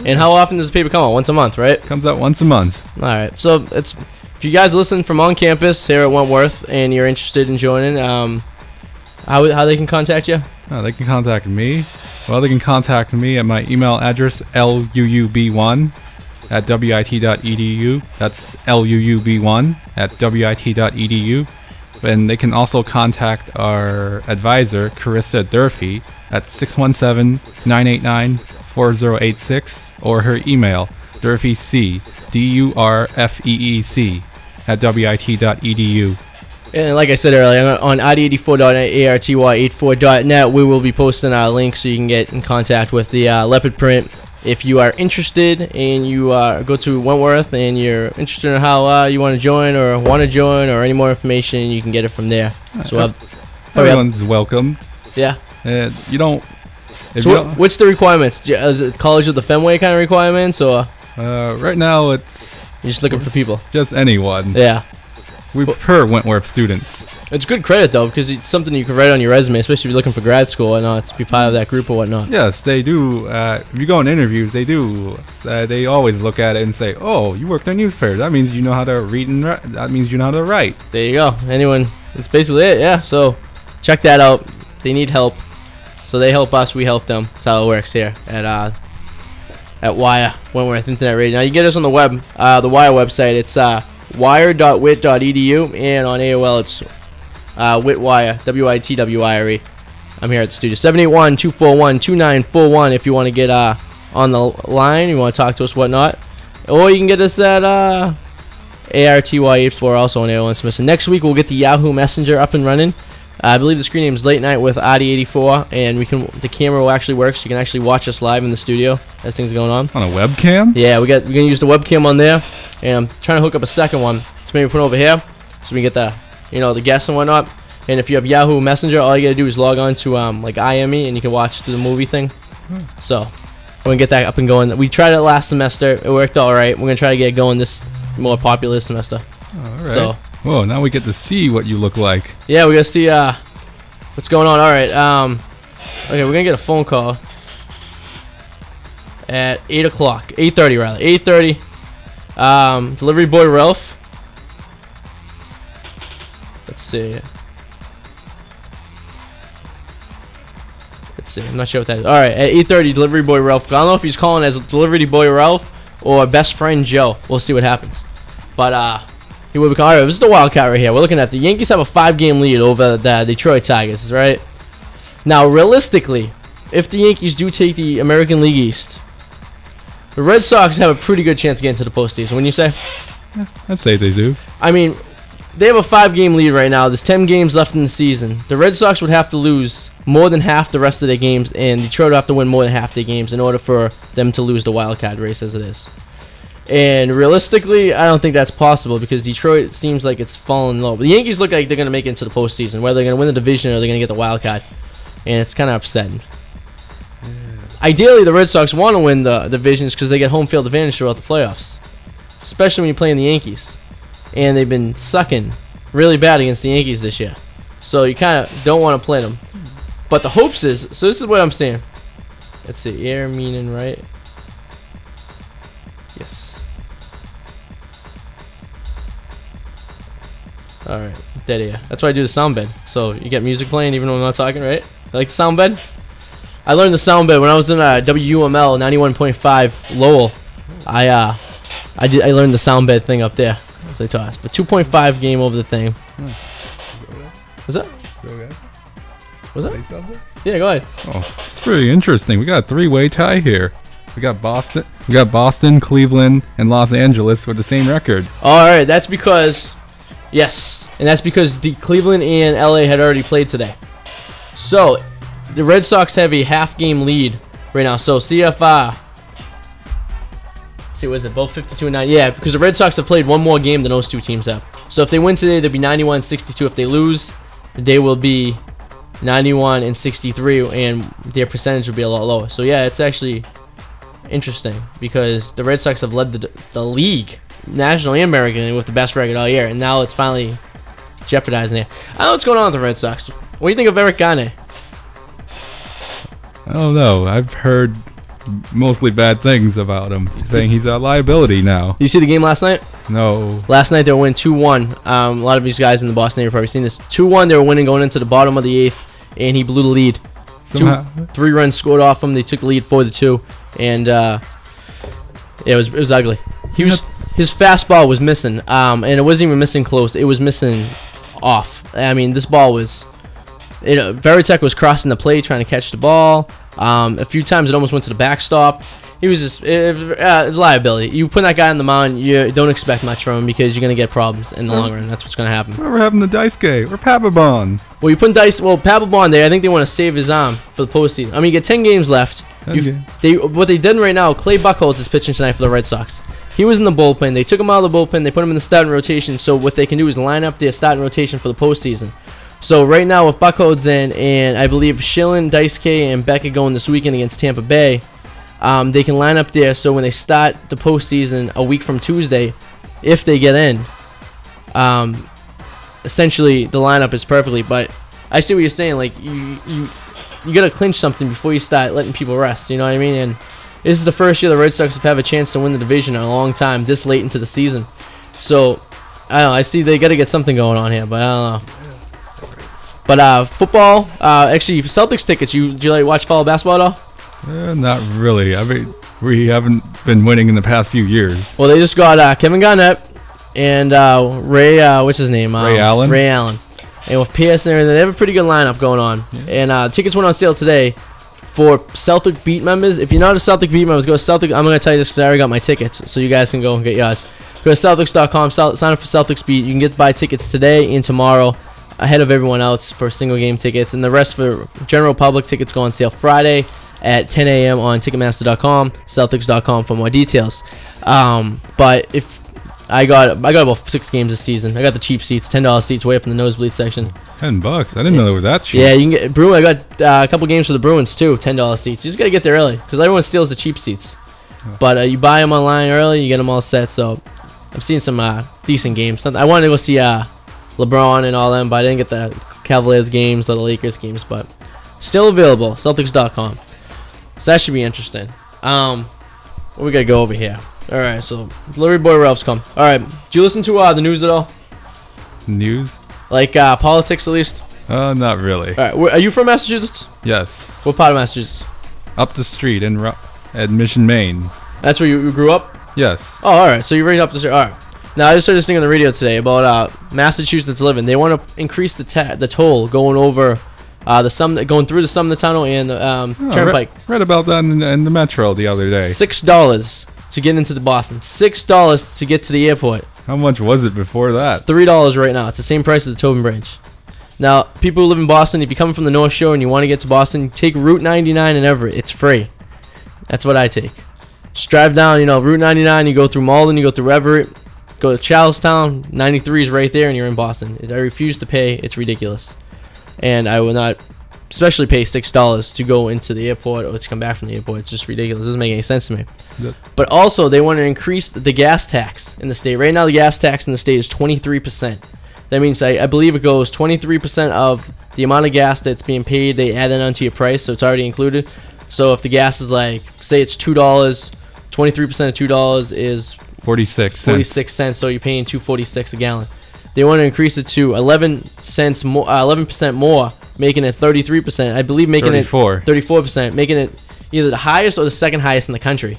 And how often does the paper come out? Once a month, right? Comes out once a month. All right. So if you guys listen from on campus here at Wentworth and you're interested in joining, how they can contact you? Oh, they can contact me. Well, they can contact me at my email address, luub1@wit.edu. That's luub1@wit.edu. And they can also contact our advisor, Carissa Durfee, at 617-989-4086, or her email, durfeec@wit.edu. And like I said earlier, on rd84.net, we will be posting our link so you can get in contact with the Leopard Print. If you are interested and you go to Wentworth and you're interested in how you want to join or any more information, you can get it from there. So everyone's welcomed. Yeah. And you don't... what's the requirements? Is it College of the Fenway kind of requirements? Or right now, it's... You're just looking for people. Just anyone. Yeah. We prefer Wentworth students. It's good credit, though, because it's something you can write on your resume, especially if you're looking for grad school and to be part of that group or whatnot. Yes, they do. If you go on interviews, they do. They always look at it and say, oh, you worked on newspapers. That means you know how to read and write. That means you know how to write. There you go. Anyone. That's basically it, yeah. So check that out. They need help. So they help us. We help them. That's how it works here at Wire, Wentworth Internet Radio. Now, you get us on the web, the Wire website. It's... wire.wit.edu, and on AOL it's WitWire, WITWIRE. I'm here at the studio. 781-241-2941 if you want to get on the line, you want to talk to us, whatnot. Or you can get us at ARTY84, also on AOL and Smithson. Next week we'll get the Yahoo Messenger up and running. I believe the screen name is Late Night with RD84, and the camera will actually work, so you can actually watch us live in the studio as things are going on. On a webcam? Yeah, we're going to use the webcam on there, and I'm trying to hook up a second one. So maybe put it over here so we can get the guests and whatnot. And if you have Yahoo Messenger, all you got to do is log on to IME, and you can watch the movie thing. So We're going to get that up and going. We tried it last semester. It worked all right. We're going to try to get it going this more popular semester. All right. So, whoa, now we get to see what you look like. Yeah, we're going to see what's going on. All right. Okay, we're going to get a phone call at 8 o'clock. 8:30, rather. 8:30. Delivery boy Ralph. Let's see. I'm not sure what that is. All right, at 8:30, delivery boy Ralph. I don't know if he's calling as delivery boy Ralph or best friend Joe. We'll see what happens. But he will be calling. All right, this is the Wildcat right here. We're looking at the Yankees have a 5-game lead over the Detroit Tigers, right? Now, realistically, if the Yankees do take the American League East, the Red Sox have a pretty good chance of getting to the postseason. Wouldn't you say? Yeah, I'd say they do. I mean, they have a 5-game lead right now. There's 10 games left in the season. The Red Sox would have to lose more than half the rest of their games, and Detroit would have to win more than half their games in order for them to lose the wild card race as it is. And realistically, I don't think that's possible because Detroit seems like it's falling low. But the Yankees look like they're going to make it into the postseason, whether they're going to win the division or they're going to get the wild card. And it's kind of upsetting. Yeah. Ideally, the Red Sox want to win the divisions because they get home field advantage throughout the playoffs, especially when you're playing the Yankees. And they've been sucking really bad against the Yankees this year. So you kind of don't want to play them. But the hopes is, so this is what I'm saying. Let's see, air meaning right. Yes. All right, dead air. That's why I do the sound bed. So you get music playing even when I'm not talking, right? You like the sound bed? I learned the sound bed when I was in WUML 91.5 Lowell. I learned the sound bed thing up there. They toss, but 2.5 game over the thing. Was that? Was that? Yeah, go ahead. Oh, it's pretty interesting. We got a three-way tie here. We got Boston, Cleveland, and Los Angeles with the same record. All right, that's because, yes, and that's because the Cleveland and LA had already played today. So the Red Sox have a half-game lead right now. So CFR. It was it both 52-9? Yeah, because the Red Sox have played one more game than those two teams have. So if they win today, they'll be 91-62. If they lose, they will be 91-63, and their percentage will be a lot lower. So yeah, it's actually interesting because the Red Sox have led the league, National and American, with the best record all year, and now it's finally jeopardizing it. I don't know what's going on with the Red Sox. What do you think of Eric Gagne? I don't know. I've heard mostly bad things about him, saying he's a liability now. Did you see the game last night? No. Last night they were winning 2-1. A lot of these guys in the Boston area probably seen this. 2-1 they were winning going into the bottom of the eighth, and he blew the lead. Somehow. 3 runs scored off him. They took the lead 4-2, and it was ugly. His fastball was missing, and it wasn't even missing close. It was missing off. I mean, this ball was. Veritek was crossing the plate trying to catch the ball. A few times it almost went to the backstop. He was just liability. You put that guy on the mound, you don't expect much from him because you're going to get problems in the long run. That's what's going to happen. We're having the Dice-K or Papelbon. Well, you put Dice. Well, Papelbon there. I think they want to save his arm for the postseason. I mean, you get 10 games left. Okay. What they did right now, Clay Buchholz is pitching tonight for the Red Sox. He was in the bullpen. They took him out of the bullpen. They put him in the starting rotation. So what they can do is line up their starting rotation for the postseason. So right now with Buchholz in, and I believe Schillen, Dice-K, and Becker going this weekend against Tampa Bay, they can line up there. So when they start the postseason a week from Tuesday, if they get in, essentially the lineup is perfectly. But I see what you're saying. Like you gotta clinch something before you start letting people rest. You know what I mean? And this is the first year the Red Sox have had a chance to win the division in a long time this late into the season. So I don't know. I see they gotta get something going on here, but I don't know. But football, actually, Celtics tickets. Do you like watch follow basketball at all? Not really. I mean, we haven't been winning in the past few years. Well, they just got Kevin Garnett and Ray. What's his name? Ray Allen. Ray Allen. And with PS there, they have a pretty good lineup going on. Yeah. And tickets went on sale today for Celtic Beat members. If you're not a Celtic Beat member, go to Celtic. I'm gonna tell you this because I already got my tickets, so you guys can go and get yours. Go to Celtics.com. Sign up for Celtics Beat. You can buy tickets today and tomorrow, ahead of everyone else for single game tickets, and the rest for general public tickets go on sale Friday at 10 a.m. on Ticketmaster.com, Celtics.com for more details. But if I got about 6 games this season. I got the cheap seats, $10 seats, way up in the nosebleed section. $10? I didn't know they were that cheap. Yeah, you can get Bruin. I got a couple games for the Bruins too, $10 seats. You just gotta get there early because everyone steals the cheap seats. But you buy them online early, you get them all set. So I've seen some decent games. I wanted to go see LeBron and all them, but I didn't get the Cavaliers games or the Lakers games. But still available, Celtics.com. So that should be interesting. We gotta go over here. All right, so delivery boy Ralph's come. All right, do you listen to the news at all? News? Like politics, at least? Not really. All right, are you from Massachusetts? Yes. What part of Massachusetts? Up the street in Mission, Maine. That's where you grew up? Yes. Oh, all right. So you're right up the street. All right. Now I just heard this thing on the radio today about Massachusetts living. They want to increase the toll going over going through the Sumner Tunnel and the Turnpike. Read about that in the Metro the other day. $6. To get into the Boston, $6 to get to the airport. How much was it before that? It's $3 right now. It's the same price as the Tobin Branch. Now, people who live in Boston, if you come from the North Shore and you want to get to Boston, take Route 99 in Everett. It's free. That's what I take. Just drive down, Route 99. You go through Malden, you go through Everett, go to Charlestown. 93 is right there, and you're in Boston. I refuse to pay. It's ridiculous, and I will not, especially pay $6 to go into the airport or to come back from the airport. It's just ridiculous. It doesn't make any sense to me. Yep. But also, they want to increase the gas tax in the state. Right now, the gas tax in the state is 23%. That means, I believe it goes 23% of the amount of gas that's being paid, they add that onto your price, so it's already included. So if the gas is say it's $2, 23% of $2 is 46 cents, so you're paying $2.46 a gallon. They want to increase it to 11% more, making it 33%. I believe making 34. It 34%, making it either the highest or the second highest in the country,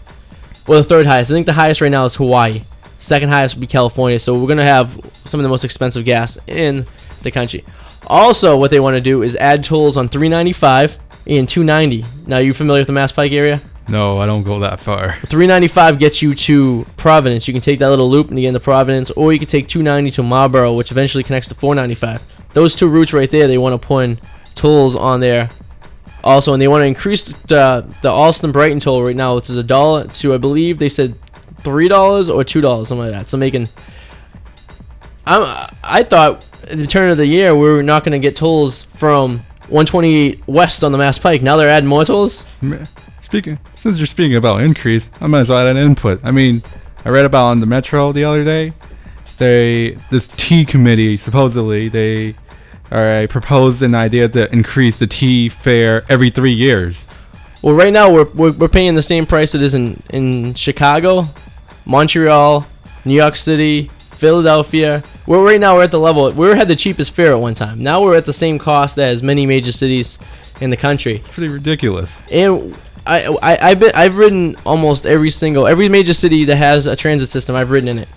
or the third highest. I think the highest right now is Hawaii. Second highest would be California. So we're gonna have some of the most expensive gas in the country. Also, what they want to do is add tolls on 395 and 290. Now, are you familiar with the Mass Pike area? No, I don't go that far. 395 gets you to Providence. You can take that little loop and you get into Providence, or you can take 290 to Marlborough, which eventually connects to 495. Those two routes right there, they want to put in tolls on there also, and they want to increase the Alston-Brighton toll right now, which is $1 to, I believe they said $3 or $2, something like that. So making, I thought at the turn of the year we were not going to get tolls from 128 west on the Mass Pike. Now they're adding more tolls. Since you're speaking about increase, I might as well add an input. I mean, I read about on the Metro the other day, this tea committee, supposedly, proposed an idea to increase the tea fare every 3 years. Well, right now we're paying the same price it is in Chicago, Montreal, New York City, Philadelphia. Right now we're at the level. We had the cheapest fare at one time. Now we're at the same cost as many major cities in the country. Pretty ridiculous. And I've ridden almost every major city that has a transit system. I've ridden in it.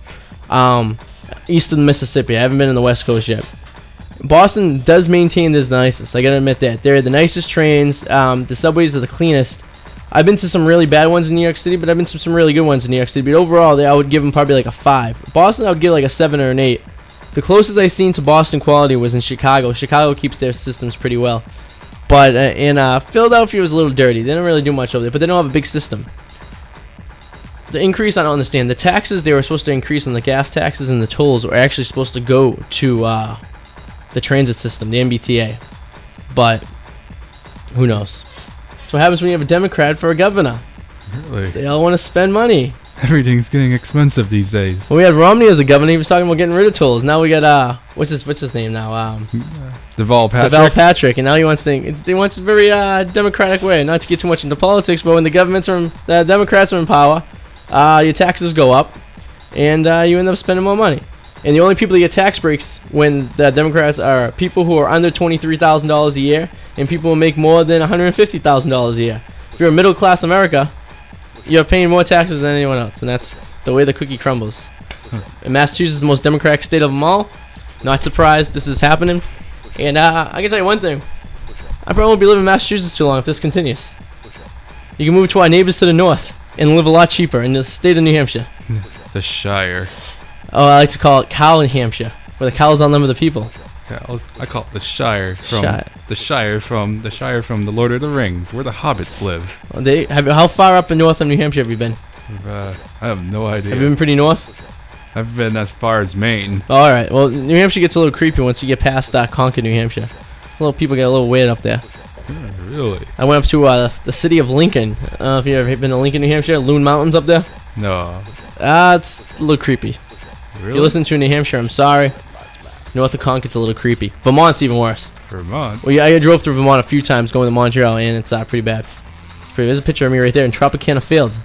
East of the Mississippi. I haven't been in the West Coast yet. Boston does maintain this nicest. I gotta admit that they're the nicest trains. The subways are the cleanest. I've been to some really bad ones in New York City, but I've been to some really good ones in New York City. But overall, I would give them probably a 5. Boston, I would give a 7 or an 8. The closest I've seen to Boston quality was in Chicago. Chicago keeps their systems pretty well, but Philadelphia was a little dirty. They don't really do much over there, but they don't have a big system. The increase, I don't understand. The taxes they were supposed to increase on the gas taxes and the tolls were actually supposed to go to the transit system, the MBTA. But who knows? That's what happens when you have a Democrat for a governor. Really? They all want to spend money. Everything's getting expensive these days. Well, we had Romney as a governor. He was talking about getting rid of tolls. Now we got, what's his name now? Deval Patrick. And now he wants a very democratic way. Not to get too much into politics, but when the Democrats are in power, your taxes go up, and you end up spending more money. And the only people that get tax breaks when the Democrats are people who are under $23,000 a year and people who make more than $150,000 a year. If you're a middle-class America, you're paying more taxes than anyone else, and that's the way the cookie crumbles. And Massachusetts, the most democratic state of them all. Not surprised this is happening. And I can tell you one thing. I probably won't be living in Massachusetts too long if this continues. You can move to our neighbors to the north and live a lot cheaper in the state of New Hampshire. The Shire. Oh, I like to call it Cow in Hampshire, where the cows outnumber the people. Cows. I call it the Shire from the Shire from the Lord of the Rings, where the hobbits live. How far up in north of New Hampshire have you been? I have no idea. Have you been pretty north? I've been as far as Maine. All right. Well, New Hampshire gets a little creepy once you get past Concord, New Hampshire. Little people get a little weird up there. Yeah, really? I went up to the city of Lincoln. I don't know if you've ever been to Lincoln, New Hampshire, Loon Mountains up there. No. It's a little creepy. Really? If you listen to New Hampshire, I'm sorry. North of Concord's a little creepy. Vermont's even worse. Vermont? Well, yeah, I drove through Vermont a few times going to Montreal, and it's pretty bad. There's a picture of me right there in Tropicana Field.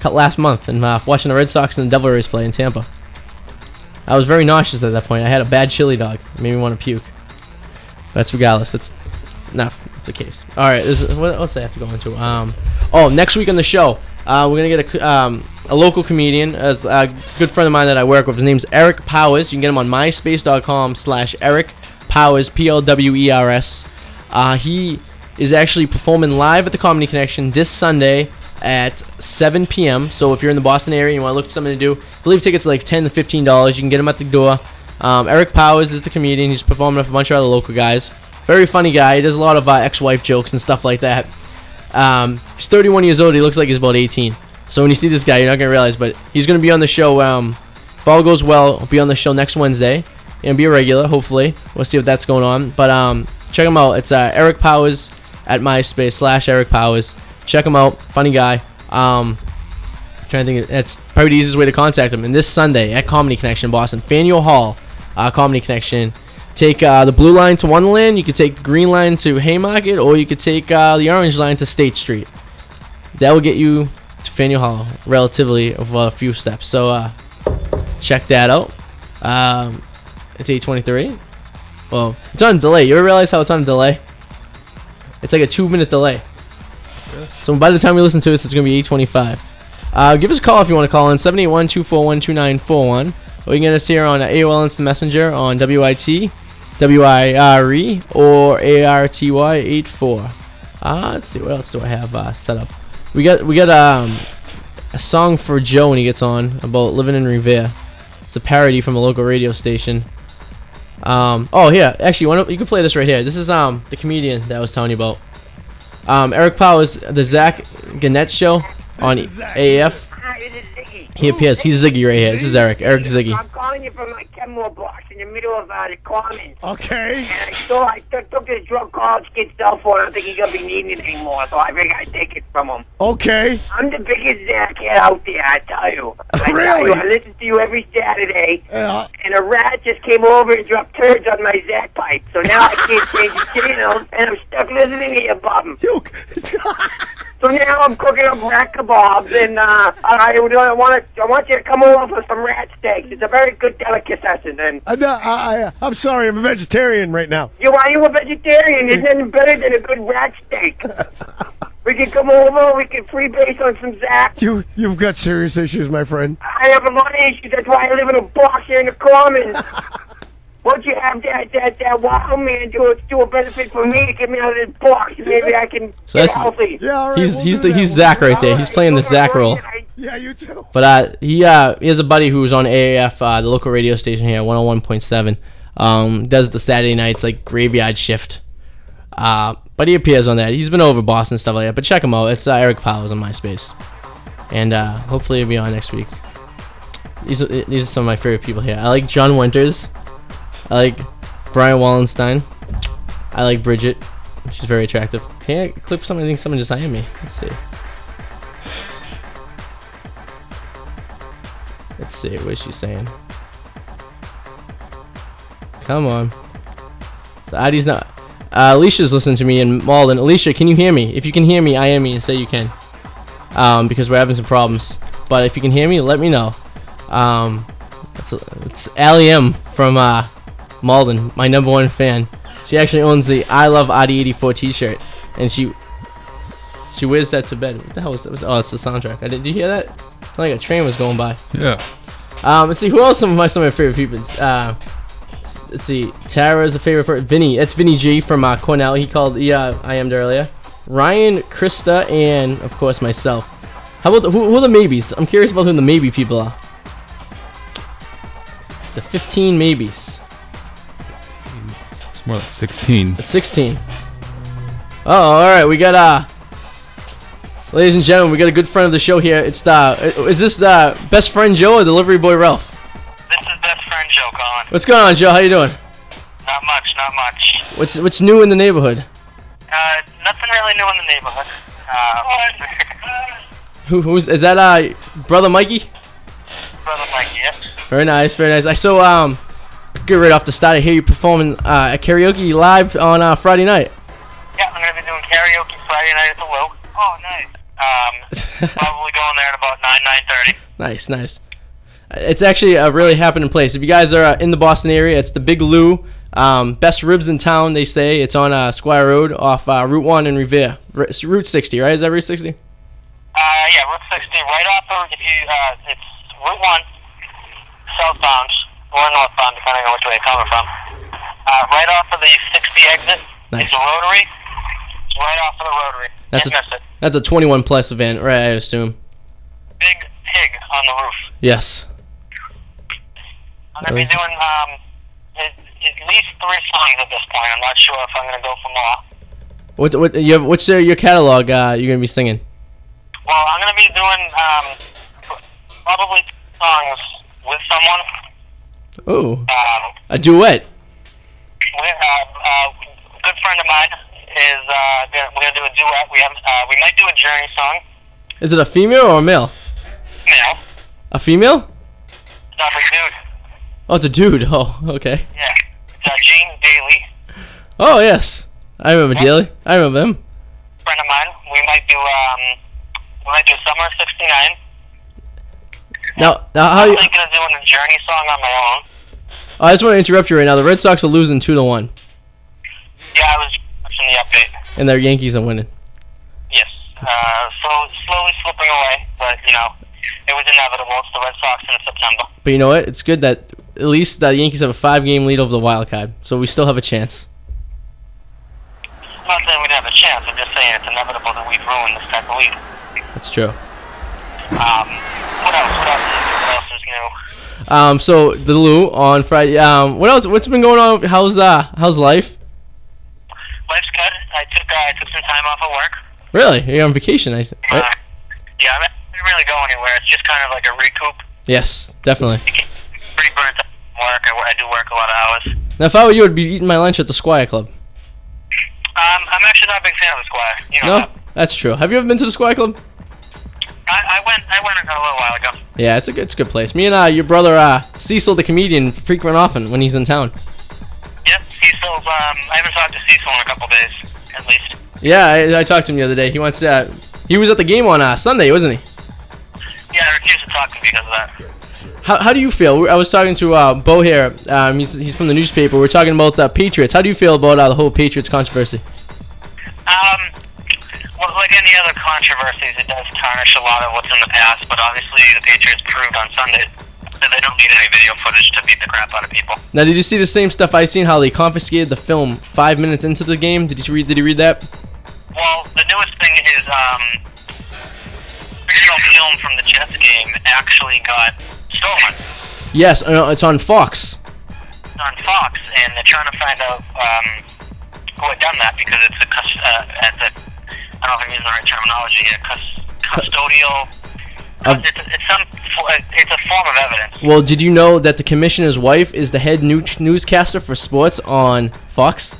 Cut last month and watching the Red Sox and the Devil Rays play in Tampa. I was very nauseous at that point. I had a bad chili dog. It made me want to puke. That's regardless. That's enough. That's the case. All right. What else I have to go into? Next week on the show, we're going to get a local comedian, as a good friend of mine that I work with. His name's Eric Powers. You can get him on myspace.com/Eric Powers, P-L-W-E-R-S. He is actually performing live at the Comedy Connection this Sunday at 7 p.m. So if you're in the Boston area and you want to look for something to do, I believe tickets are like $10 to $15. You can get them at the door. Eric Powers is the comedian. He's performing with a bunch of other local guys. Very funny guy. He does a lot of ex-wife jokes and stuff like that. He's 31 years old. He looks like he's about 18. So when you see this guy, you're not going to realize, but he's going to be on the show. If all goes well, he'll be on the show next Wednesday and be a regular, hopefully. We'll see what that's going on. But check him out. It's Eric Powers at MySpace / Eric Powers. Check him out. Funny guy. I'm trying to think. That's probably the easiest way to contact him. And this Sunday at Comedy Connection Boston, Faneuil Hall, Comedy Connection. Take the blue line to Wonderland. You could take the green line to Haymarket, or you could take the orange line to State Street. That will get you to Faneuil Hall, relatively of a few steps. So check that out. It's 8:23. Well, it's on delay. You ever realize how it's on delay? It's like a 2-minute delay. So by the time we listen to this, it's going to be 8:25. Give us a call if you want to call in, 781-241-2941. Or you can get us here on AOL Instant Messenger on WIT, WIRE, or ARTY84. Let's see, what else do I have set up? We got a song for Joe when he gets on about living in Revere. It's a parody from a local radio station. You can play this right here. This is the comedian that I was telling you about. Eric Powers, the Zach Gannett show on AAF. Hi, this is Ziggy. He appears. He's Ziggy right here. This is Eric. Eric Ziggy. I'm calling you from my Kenmore box in the middle of the common. Okay. And I took this drunk college kid's cell phone. I don't think he's going to be needing it anymore, so I think I take it from him. Okay. I'm the biggest Zach kid out there, I tell you. Really? I listen to you every Saturday, and a rat just came over and dropped turds on my Zach pipe, so now I can't change the channel, and I'm stuck listening to you, bum. So now I'm cooking up rat kebabs, and I want you to come over for some rat steaks. It's a very good delicacy. I'm sorry, I'm a vegetarian right now. Are you a vegetarian? There's nothing better than a good rat steak. We can come over, we can freebase on some Zach. You've got serious issues, my friend. I have a lot of issues, that's why I live in a box here in the Commons. Won't you have that wild man do a benefit for me to get me out of this box? Maybe I can get healthy. Yeah, all right, he's Zach right there. He's playing the Zach role. Yeah, you too. But he has a buddy who's on AAF, the local radio station here, 101.7. Does the Saturday nights like graveyard shift. But he appears on that. He's been over Boston and stuff like that. But check him out. It's Eric Powers on MySpace, and hopefully he'll be on next week. These are some of my favorite people here. I like John Winters. I like Brian Wallenstein. I like Bridget. She's very attractive. Can I clip something? I think someone just hired me. Let's see. What is she saying? Come on. The audi's not. Alicia's listening to me in Malden. Alicia, can you hear me? If you can hear me, I am me and say you can. Because we're having some problems. But if you can hear me, let me know. It's Allie M from Malden, my number one fan. She actually owns the I Love RD84 t-shirt, and she wears that to bed. What the hell was that? Oh, it's the soundtrack. Did you hear that? It's like a train was going by. Yeah. Let's see, who else are some of my favorite people? Let's see, Tara's a favorite for Vinny. That's Vinny G from Cornell. He called, I am earlier. Ryan, Krista, and of course myself. How about who are the maybes? I'm curious about who the maybe people are. The 15 maybes. More like 16. It's 16. Oh, all right. We got ladies and gentlemen, we got a good friend of the show here. Is this the best friend Joe or delivery boy Ralph? Joe calling. What's going on, Joe? How you doing? Not much, not much. What's new in the neighborhood? Nothing really new in the neighborhood. Is that Brother Mikey? Brother Mikey, yep. Very nice, very nice. So get right off the start. I hear you performing at karaoke live on Friday night. Yeah, I'm gonna be doing karaoke Friday night at the Low. Oh, nice. Probably going there at about 9:30. Nice, nice. It's actually a really happening place. If you guys are in the Boston area, it's the Big Lou. Best ribs in town, they say. It's on Squire Road off Route 1 in Revere. Route 60, right? Is that Route 60? Yeah, Route 60. Right off of, if you, it's Route 1, southbound, or northbound, depending on which way you're coming from. Right off of the 60 exit. Nice. It's a rotary. It's right off of the rotary. That's a 21-plus event, right, I assume. Big pig on the roof. Yes. I'm going to be doing at least 3 songs at this point. I'm not sure if I'm going to go for more. What's your catalog you're going to be singing? Well, I'm going to be doing probably 2 songs with someone. Ooh. A duet. A good friend of mine is we're going to do a duet. We might do a Journey song. Is it a female or a male? Male. A female? It's not a dude. Oh, it's a dude. Oh, okay. Yeah. It's James Daly. Oh, yes. I remember Daly. I remember him. Friend of mine. We might do Summer of 69. Now how are you... I'm thinking of doing a Journey song on my own. I just want to interrupt you right now. The Red Sox are losing 2-1. Yeah, I was watching the update. And their Yankees are winning. Yes. Slowly slipping away, but, you know... It was inevitable. It's the Red Sox in September. But you know what? It's good that at least the Yankees have a 5-game lead over the wild card, so we still have a chance. I'm not saying we'd have a chance. I'm just saying it's inevitable that we've ruined this type of lead. That's true. What else is new? So the Lou on Friday. What else? What's been going on? How's life? Life's good. I took some time off of work. Really? You're on vacation? I see. Right? Yeah. Really go anywhere. It's just kind of like a recoup. Yes, definitely. Pretty burnt out from work. I do work a lot of hours. Now, if I were you, I'd be eating my lunch at the Squire Club. I'm actually not a big fan of the Squire. You know that. That's true. Have you ever been to the Squire Club? I went a little while ago. Yeah, it's a good place. Me and your brother Cecil the Comedian frequent often when he's in town. Yep, Cecil's. I haven't talked to Cecil in a couple days, at least. Yeah, I talked to him the other day. He wants that. He was at the game on Sunday, wasn't he? Yeah, I refuse to talk to him because of that. How do you feel? I was talking to Bo here. He's from the newspaper. We're talking about the Patriots. How do you feel about the whole Patriots controversy? Well, like any other controversies, it does tarnish a lot of what's in the past. But obviously, the Patriots proved on Sunday that they don't need any video footage to beat the crap out of people. Now, did you see the same stuff I seen? How they confiscated the film 5 minutes into the game? Did you read that? Well, the newest thing is. Original film from the Jets game actually got stolen. Yes, it's on Fox. It's on Fox, and they're trying to find out who had done that because it's a I don't know if I'm using the right terminology here. Custodial. It's a form of evidence. Well, did you know that the commissioner's wife is the head newscaster for sports on Fox?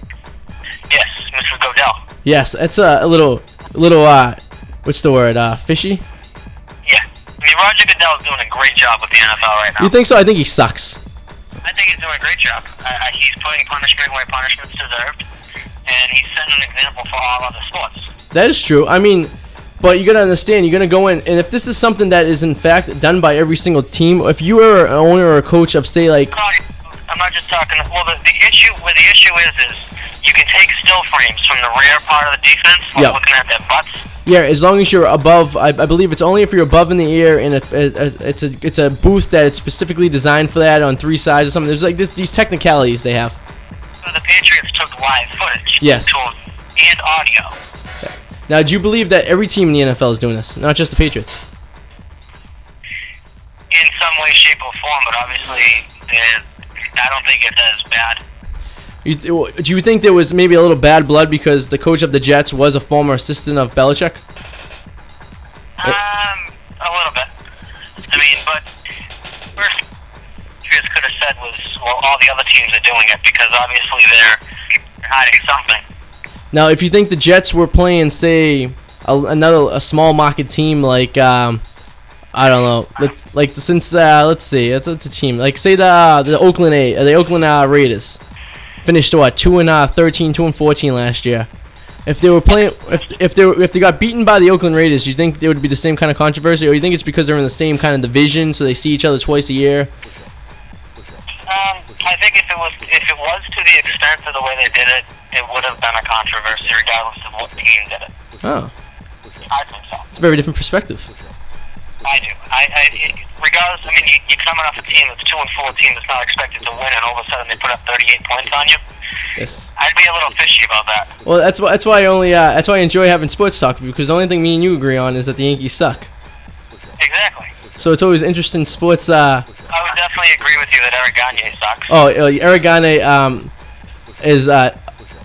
Yes, Mrs. Godell. Yes, it's a little what's the word? Fishy. Yeah. I mean, Roger Goodell's doing a great job with the NFL right now. You think so? I think he sucks. I think he's doing a great job. He's putting punishment where punishment's deserved, and he's setting an example for all other sports. That is true. I mean, but you got to understand, you're going to go in, and if this is something that is, in fact, done by every single team, if you are an owner or a coach of, say, like... I'm not just talking... Well, the issue is you can take still frames from the rear part of the defense while looking at their butts. Yeah, as long as you're above, I believe it's only if you're above in the air, and it's a booth that it's specifically designed for that on 3 sides or something. There's like these technicalities they have. So the Patriots took live footage. Yes. And audio. Okay. Now, do you believe that every team in the NFL is doing this, not just the Patriots? In some way, shape, or form, but obviously, I don't think it's as bad. Do you think there was maybe a little bad blood because the coach of the Jets was a former assistant of Belichick? A little bit. I mean, but first, you just could have said was, well, all the other teams are doing it because obviously they're hiding something. Now, if you think the Jets were playing, say, a small market team like, I don't know, it's a team like, say, the Oakland Raiders finished 2-13, 2-14 last year. If they were playing, if they got beaten by the Oakland Raiders, do you think there would be the same kind of controversy, or you think it's because they're in the same kind of division, so they see each other twice a year? I think if it was to the extent of the way they did it, it would have been a controversy regardless of what team did it. Oh, I think so. It's a very different perspective. I do. Regardless, I mean, you're coming off a team that's 2-14 that's not expected to win, and all of a sudden they put up 38 points on you. Yes. I'd be a little fishy about that. Well, that's why I enjoy having sports talk, because the only thing me and you agree on is that the Yankees suck. Exactly. So it's always interesting sports. I would definitely agree with you that Eric Gagne sucks. Oh, Eric Gagne is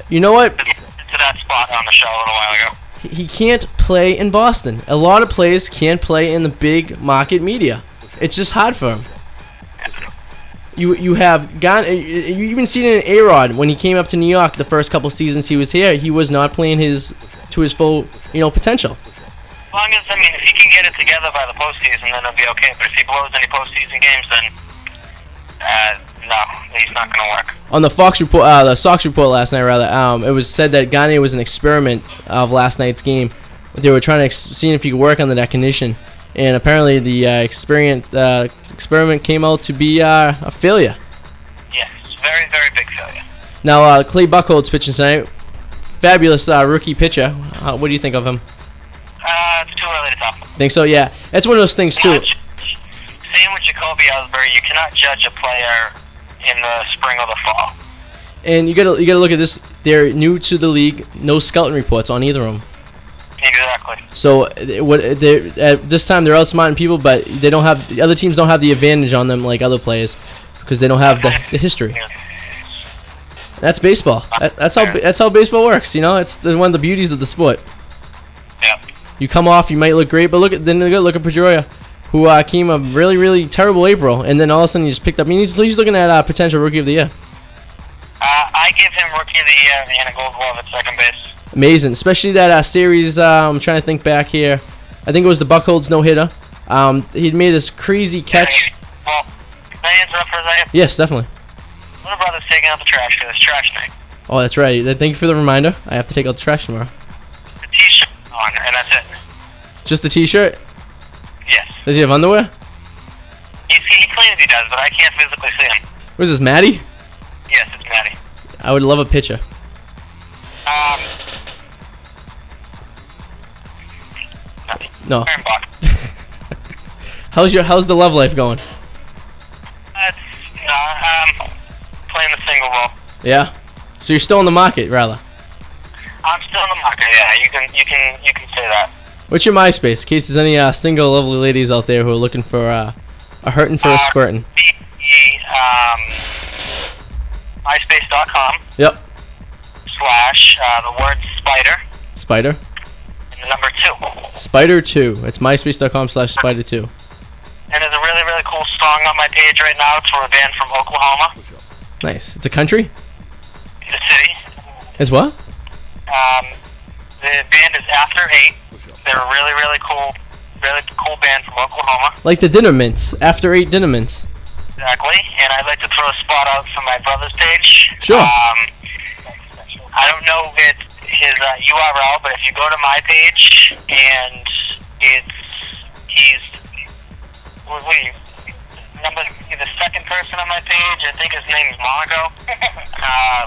you know what? To that spot on the show a little while ago. He can't play in Boston. A lot of players can't play in the big market media. It's just hard for him. You have gone. You even seen it in A-Rod when he came up to New York. The first couple seasons he was here, he was not playing to his full, potential. As long as, if he can get it together by the postseason, then it'll be okay. But if he blows any postseason games, then no, he's not going to work. On the Sox report last night, it was said that Gagne was an experiment of last night's game. They were trying to see if he could work on that condition, and apparently the experiment came out to be a failure. Yes, very, very big failure. Now, Clay Buchholz pitching tonight. Fabulous rookie pitcher. What do you think of him? It's too early to talk about. Think so? Yeah, that's one of those things too. Same with Jacoby Ellsbury. You cannot judge a player in the spring or the fall. And you gotta look at this. They're new to the league. No scouting reports on either of them. Exactly. So at this time they're outsmarting people, but they don't have the other teams don't have the advantage on them like other players because they don't have the history. Yeah. That's baseball. That's how baseball works. It's one of the beauties of the sport. Yeah. You come off, you might look great, but look at Pedroia, who came a really, really terrible April, and then all of a sudden he just picked up. I mean, he's looking at potential Rookie of the Year. I give him Rookie of the Year and a Gold Glove at second base. Amazing, especially that series. I'm trying to think back here. I think it was the Buchholz no-hitter. He'd made this crazy catch. Well, can I interrupt for a second? Yes, definitely. Little brother's taking out the trash because it's trash night. Oh, that's right. Thank you for the reminder. I have to take out the trash tomorrow. The T-shirt on, and that's it. Just the T-shirt? Yes. Does he have underwear? He claims he does, but I can't physically see him. What is this, Maddie? Yes, it's Maddie. I would love a picture. No. How's the love life going? Playing the single role. Yeah. So you're still in the market, rather? I'm still in the market. Yeah, you can say that. What's your MySpace, in case there's any single lovely ladies out there who are looking for a hurting for a squirtin'? MySpace.com. Yep. / the word spider. Spider. And the number 2. Spider 2. It's MySpace.com/spider2. And there's a really, really cool song on my page right now. It's for a band from Oklahoma. Nice. It's a country? It's a city. It's what? The band is After 8. They're a really, really cool band from Oklahoma. Like the Dinner Mints, After 8 Dinner Mints. Exactly, and I'd like to throw a spot out for my brother's page. Sure. I don't know his URL, but if you go to my page, and he's the second person on my page. I think his name is Monaco.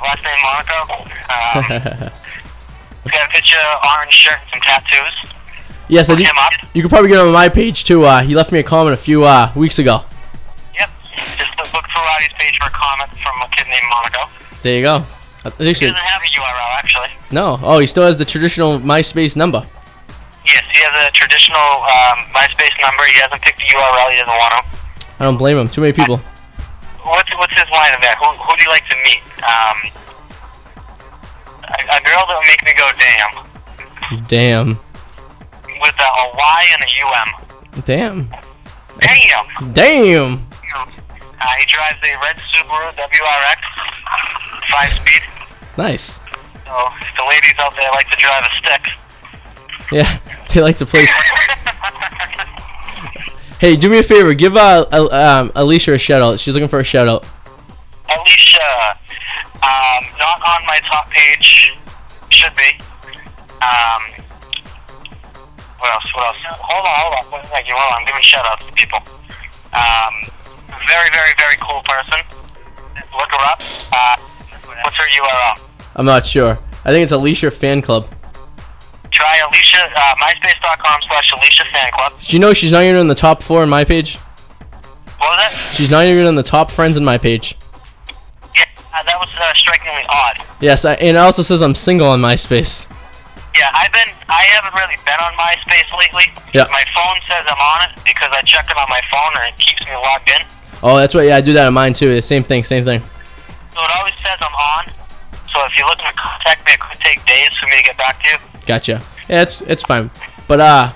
Last name Monaco. He's got a picture, orange shirt, and some tattoos. Yes, I think you could probably get on my page too. He left me a comment a few weeks ago. Yep, just look for Roddy's page for a comment from a kid named Monaco. There you go. He doesn't have a URL actually. No. Oh, he still has the traditional MySpace number. Yes, he has a traditional MySpace number. He hasn't picked the URL. He doesn't want to. I don't blame him. Too many people. What's his line of that? Who do you like to meet? A girl that will make me go damn. Damn. With a Y and a U M. Damn. Damn. He drives a red Subaru WRX, 5-speed. Nice. So if the ladies out there like to drive a stick. Yeah, they like to play. Hey, do me a favor. Give Alicia a shout-out. She's looking for a shout-out. Alicia, not on my top page. Should be. What else? Hold on. What do you want? I'm giving shout-outs to people. Very, very, very cool person. Look her up. What's her URL? I'm not sure. I think it's Alicia Fan Club. Try Alicia, myspace.com/AliciaFanClub. Did you know she's not even in the top 4 on my page? What was that? She's not even in the top friends on my page. Yeah, that was strikingly odd. Yes, and it also says I'm single on MySpace. Yeah, I haven't really been on MySpace lately. Yeah. My phone says I'm on it because I check it on my phone and it keeps me logged in. Oh, that's right. Yeah, I do that on mine too. Same thing. So it always says I'm on. So if you're looking to contact me, it could take days for me to get back to you. Gotcha. Yeah, it's fine. But I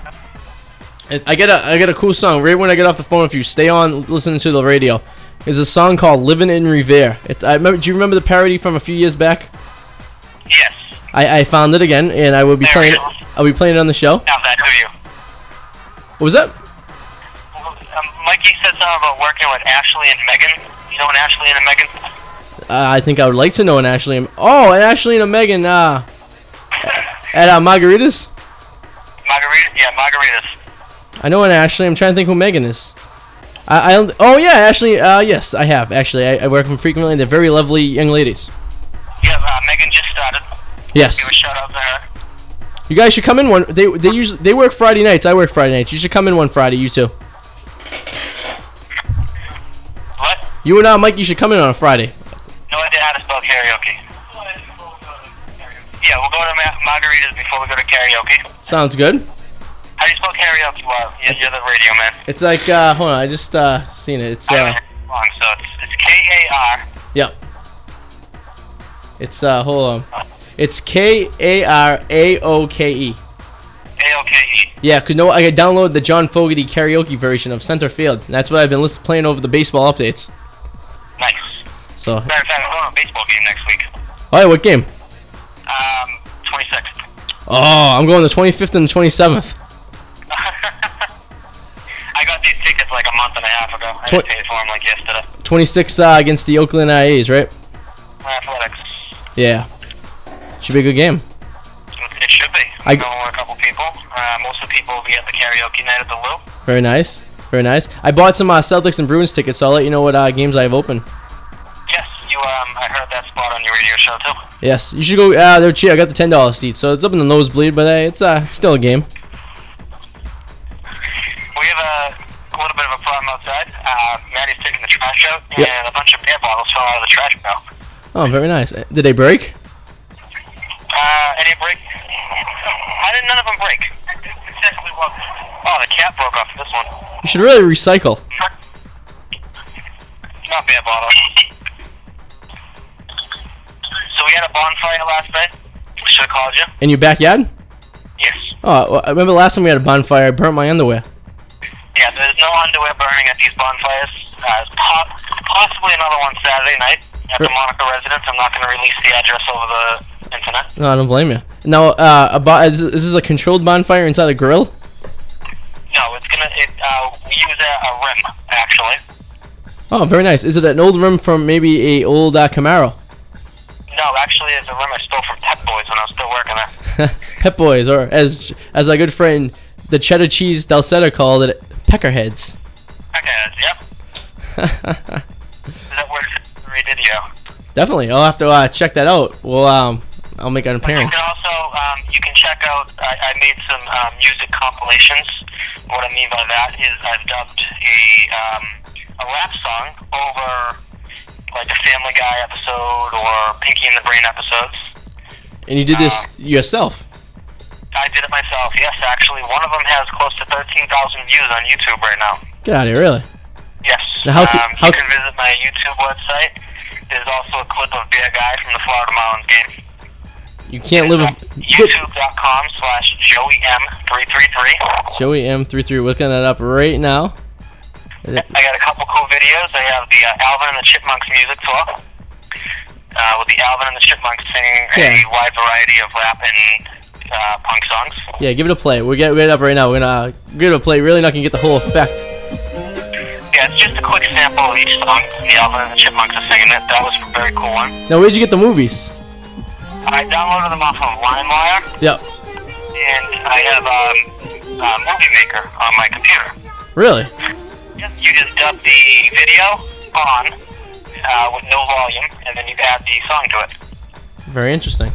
get a cool song right when I get off the phone. If you stay on listening to the radio, is a song called "Living in Revere." Do you remember the parody from a few years back? Yes. I found it again, and I will be playing it. Are we playing it on the show? Now that to you. What was that? Mikey said something about working with Ashley and Megan. You know an Ashley and a Megan? I think I would like to know an Ashley and... Oh, an Ashley and a Megan, at Margaritas? Margaritas, yeah, Margaritas. I know an Ashley. I'm trying to think who Megan is. Ashley. Yes, I have, actually. I work with them frequently, and they're very lovely young ladies. Yeah, Megan just started. Yes. Give a shout out to her. You guys should come in one. They work Friday nights. I work Friday nights. You should come in one Friday, you two. What? You and Mike, you should come in on a Friday. No idea how to spell karaoke. Yeah, we'll go to Margaritas before we go to karaoke. Sounds good. How do you spell karaoke? Well, you're the radio man. It's like, hold on, I just seen it. It's so it's K-A-R. Yep. It's hold on. It's K-A-R-A-O-K-E. A-O-K-E. Yeah, cause no, I downloaded the John Fogerty karaoke version of Center Field. That's what I've been playing over the baseball updates. Nice. So. Matter of fact, I'm going on a baseball game next week. All right, what game? 26th. Oh, I'm going the 25th and the 27th. I got these tickets like a month and a half ago. I just paid for them like yesterday. 26 against the Oakland IAs, right? Athletics. Yeah. Should be a good game. It should be. I know a couple people. Most of the people will be at the karaoke night at the Lou. Very nice. Very nice. I bought some Celtics and Bruins tickets, so I'll let you know what games I have open. Yes, you. I heard that spot on your radio show too. Yes, you should go. They're cheap. I got the $10 seat, so it's up in the nosebleed, but hey, it's still a game. We have a little bit of a problem outside. Maddie's taking the trash out, and a bunch of beer bottles fell out of the trash barrel. Oh, very nice. Did they break? Any break? How did none of them break? Oh, the cap broke off this one. You should really recycle. Not bad, bottle. So we had a bonfire last night. We should have called you. In your backyard? Yes. Oh, well, I remember last time we had a bonfire, I burnt my underwear. Yeah, there's no underwear burning at these bonfires. There's possibly another one Saturday night at the Monaco residence. I'm not going to release the address over the... internet. No, I don't blame you. Now, is this a controlled bonfire inside a grill? No, we use a rim, actually. Oh, very nice. Is it an old rim from maybe a old Camaro? No, actually, it's a rim I stole from Pep Boys when I was still working there. Pep Boys, or as our good friend, the Cheddar Cheese Dalsetta called it, Peckerheads. Peckerheads, yep. That works for radio. Definitely. I'll have to check that out. Well, I'll make an appearance. You can also, you can check out, I made some music compilations. What I mean by that is I've dubbed a rap song over like a Family Guy episode or Pinky and the Brain episodes. And you did this yourself? I did it myself, yes, actually. One of them has close to 13,000 views on YouTube right now. Get out of here, really? Yes. Now you can visit my YouTube website. There's also a clip of Bear Guy from the Florida Marlins game. You can't live with... YouTube.com/JoeyM333. JoeyM33, looking that up right now. I got a couple cool videos. I have the Alvin and the Chipmunks music tour. With the Alvin and the Chipmunks singing a wide variety of rap and punk songs. Yeah, give it a play. We're it up right now. We're gonna give it a play. Really not gonna get the whole effect. Yeah, it's just a quick sample of each song. The Alvin and the Chipmunks are singing it. That was a very cool one. Now, where'd you get the movies? I downloaded them off of LimeWire. Yep. And I have Movie Maker on my computer. Really? Yep. You just dub the video on with no volume, and then you add the song to it. Very interesting.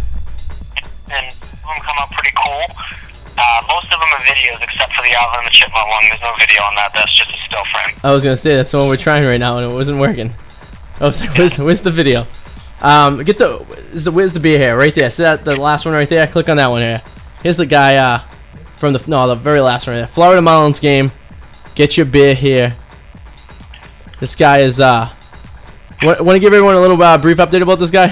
And them come out pretty cool. Most of them are videos, except for the Alvin and the Chipmunk one. There's no video on that. That's just a still frame. I was gonna say that's the one we're trying right now, and it wasn't working. I was like, "Where's the video?" Where's the beer here? Right there. See that the last one right there? Click on that one here. Here's the guy the very last one right there. Florida Marlins game. Get your beer here. This guy is Want to give everyone a little brief update about this guy?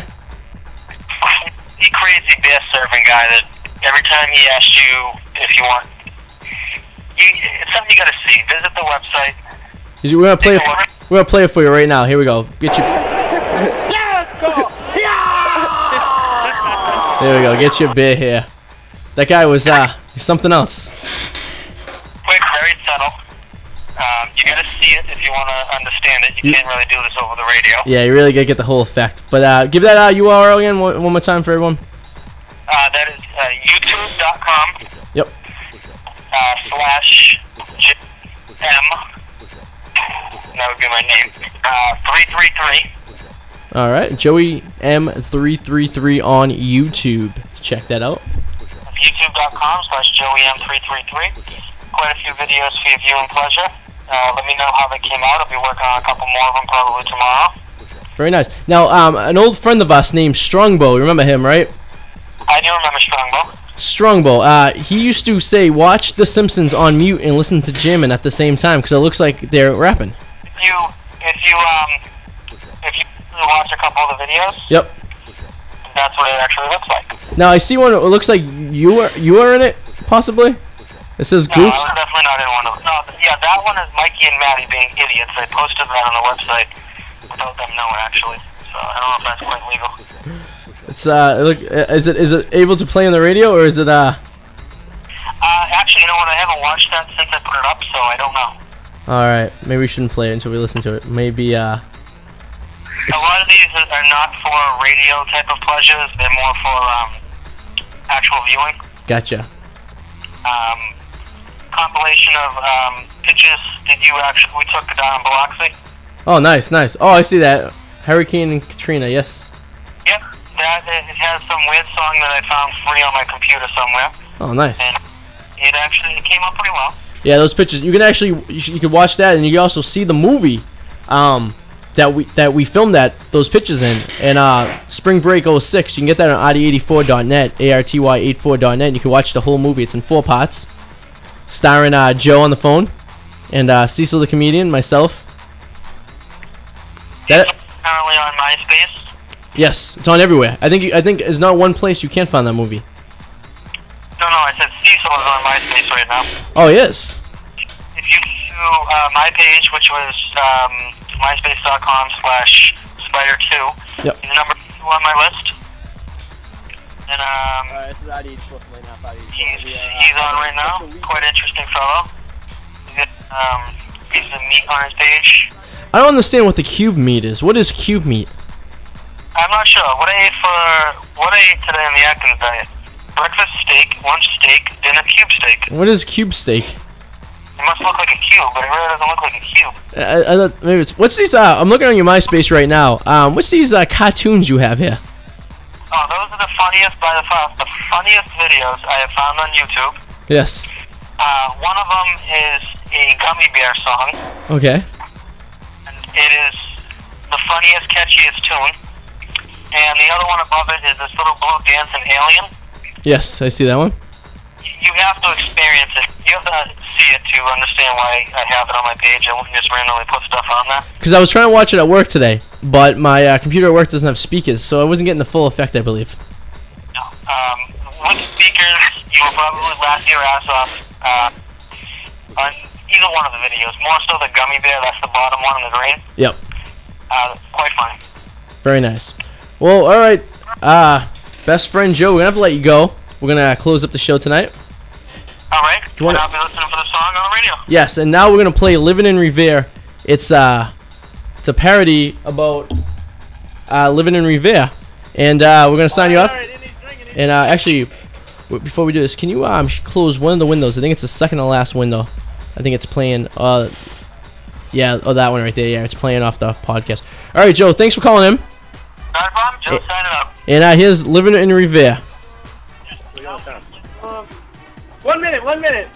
He's a crazy beer serving guy that every time he asks you if you want, it's something you gotta see. Visit the website. We're gonna play it for you right now. Here we go. Get your. There we go. Get your beer here. That guy was something else. Quick, very subtle. You gotta see it if you wanna understand it. You can't really do this over the radio. Yeah, you really gotta get the whole effect. But give that URL again one more time for everyone. That is YouTube.com. Yep. /M. That would be my name. 333. All right, Joey M333 on YouTube. Check that out. YouTube.com/JoeyM333. Quite a few videos for your viewing pleasure. Let me know how they came out. I'll be working on a couple more of them probably tomorrow. Very nice. Now, an old friend of us named Strongbow. You remember him, right? I do remember Strongbow. He used to say, "Watch The Simpsons on mute and listen to Jim at the same time," because it looks like they're rapping. If you watch a couple of the videos. Yep. That's what it actually looks like. Now I see one. It looks like you are in it, possibly. It says Goofs. No, I was definitely not in one of them. No, yeah, that one is Mikey and Maddie being idiots. They posted that on the website without them knowing, actually. So I don't know if that's quite legal. It's is it able to play on the radio or is it Actually, you know what? I haven't watched that since I put it up, so I don't know. All right, maybe we shouldn't play it until we listen to it. Maybe A lot of these are not for radio type of pleasures. They're more for actual viewing. Gotcha. Compilation of pictures that we took down in Biloxi. Oh, nice. Oh, I see that. Hurricane and Katrina, yes. Yep, it has some weird song that I found free on my computer somewhere. Oh, nice. And it came out pretty well. Yeah, those pictures. You can watch that, and you can also see the movie. That we filmed those pictures in, and Spring Break 06, you can get that on RD84.net, ARTY84.net. You can watch the whole movie. It's in 4 parts, starring Joe on the phone and Cecil the Comedian, myself. That currently on MySpace. Yes, it's on everywhere. I think there's not one place you can't find that movie. No, I said Cecil is on MySpace right now. Oh, yes. If you go to my page, which was myspace.com/spider2. Yep. He's number 2 on my list. And he's on right now. Quite interesting fellow. He's got piece of meat on his page. I don't understand what the cube meat is. What is cube meat? I'm not sure. What I ate today on the Atkins diet. Breakfast steak, lunch steak, dinner cube steak. What is cube steak? It must look like a cube, but it really doesn't look like a cube. What's these? I'm looking on your MySpace right now. What's these cartoons you have here? Oh, those are the funniest videos I have found on YouTube. Yes. One of them is a gummy bear song. Okay. And it is the funniest, catchiest tune. And the other one above it is this little blue dancing alien. Yes, I see that one. You have to experience it. You have to see it to understand why I have it on my page. I wouldn't just randomly put stuff on there. Because I was trying to watch it at work today, but my computer at work doesn't have speakers, so I wasn't getting the full effect, I believe. No. With speakers, you will probably laugh your ass off. On either one of the videos. More so the gummy bear, that's the bottom one in the green. Yep. Quite funny. Very nice. Well, all right. Best friend Joe, we're going to have to let you go. We're going to close up the show tonight. All right. And I'll be listening for the song on the radio. Yes, and now we're going to play Living in Revere. It's a parody about living in Revere. And we're going to sign you off. And actually, before we do this, can you close one of the windows? I think it's the second to last window. I think it's playing. That one right there. Yeah, it's playing off the podcast. All right, Joe, thanks for calling in. Not a problem. Joe, signing up. And here's Living in Revere. 1 minute, 1 minute.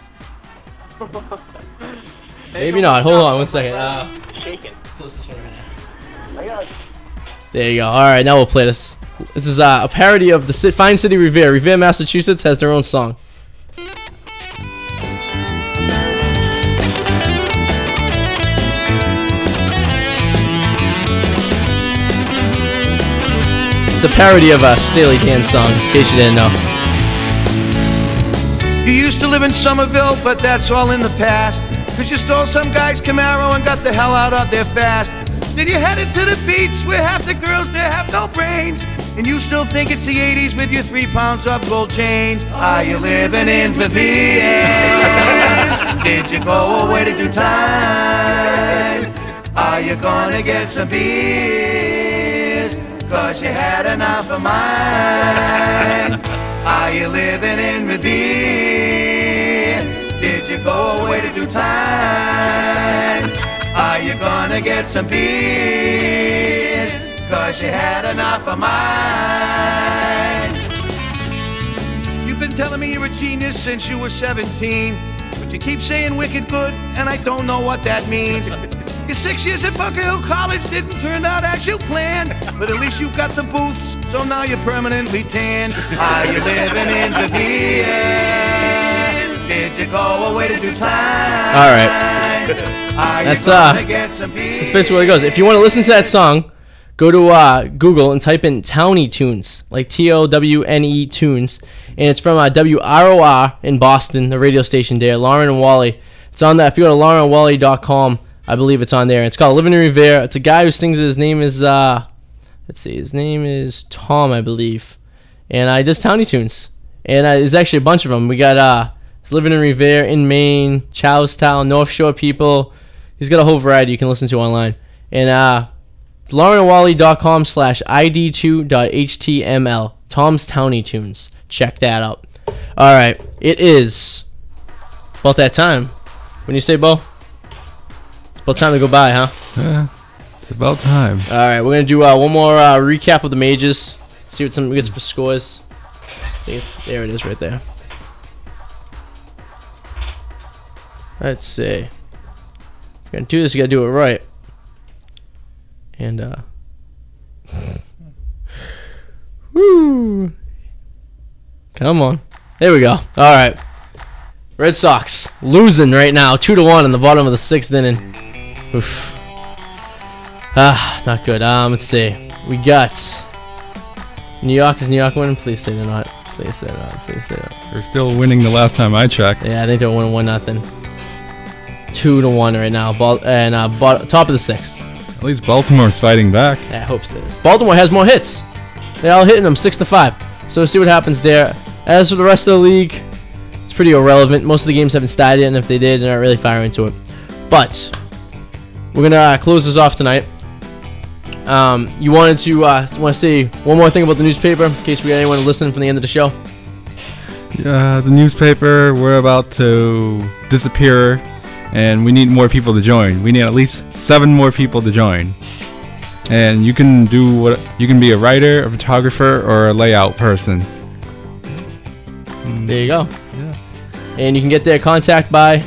Maybe not. Hold on 1 second. Shaking. Close this one right now. There you go. All right, now we'll play this. This is a parody of the fine city Revere. Revere, Massachusetts has their own song. It's a parody of a Steely Dan song, in case you didn't know. You used to live in Somerville, but that's all in the past. Cause you stole some guy's Camaro and got the hell out of there fast. Then you headed to the beach where half the girls there have no brains. And you still think it's the 80s with your 3 pounds of gold chains. Are you living in Revere? Did you go away to do time? Are you gonna get some beers? Cause you had enough of mine. Are you living in Revere? Did you go away to do time? Are you gonna get some beers? Cause you had enough of mine. You've been telling me you're a genius since you were 17, but you keep saying wicked good, and I don't know what that means. Your 6 years at Bunker Hill College didn't turn out as you planned, but at least you got the booths, so now you're permanently tanned. Are you living in the beer? Did you go away to do time? All right. That's basically where it goes. If you want to listen to that song, go to Google and type in Towny Tunes, like Towne Tunes, and it's from WROR in Boston, the radio station there, Lauren and Wally. It's on that. If you go to laurenandwally.com, I believe it's on there. It's called Living in Revere. It's a guy who sings it. His name is his name is Tom, I believe, and I does Towny Tunes, and there's actually a bunch of them. We got Living in Revere, in Maine, Charlestown, North Shore people. He's got a whole variety you can listen to online. And laurenandwally.com/id2.html. Tom's Towny Tunes. Check that out. All right. It is about that time. When you say, Bo? It's about time to go by, huh? Yeah. It's about time. All right. We're going to do one more recap of the majors. See what something gets for scores. There it is right there. Let's see. If you're gonna do this, you gotta do it right. And woo! Come on. There we go. All right. Red Sox losing right now, 2-1 in the bottom of the sixth inning. Oof. Not good. Let's see. We got New York. Is New York winning? Please say they're not. Please say they're not. Please say they're not. They're still winning. The last time I checked. Yeah, I think they're winning 1-0. 2-1 right now, top of the sixth. At least Baltimore's fighting back. Yeah, I hope so. Baltimore has more hits. They're all hitting them 6-5. So we'll see what happens there. As for the rest of the league, it's pretty irrelevant. Most of the games haven't started, and if they did, they're not really firing into it. But we're gonna close this off tonight. You wanted to want to say one more thing about the newspaper in case we got anyone listening from the end of the show. Yeah, the newspaper. We're about to disappear. And we need more people to join. We need at least 7 more people to join. And you can do what you can be a writer, a photographer, or a layout person. There you go. Yeah. And you can get their contact by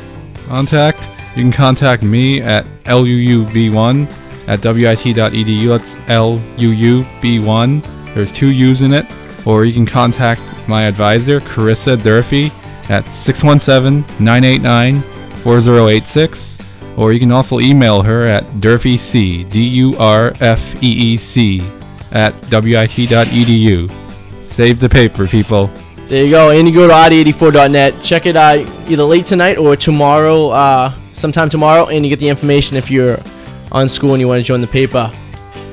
contact. You can contact me at luub1@wit.edu. That's luub1. There's 2 U's in it. Or you can contact my advisor, Carissa Durfee, at 617-989-4086, or you can also email her at durfeec, durfeec, @wit.edu. Save the paper, people. There you go. And you go to rd84.net. Check it out either late tonight or tomorrow, sometime tomorrow, and you get the information if you're on school and you want to join the paper.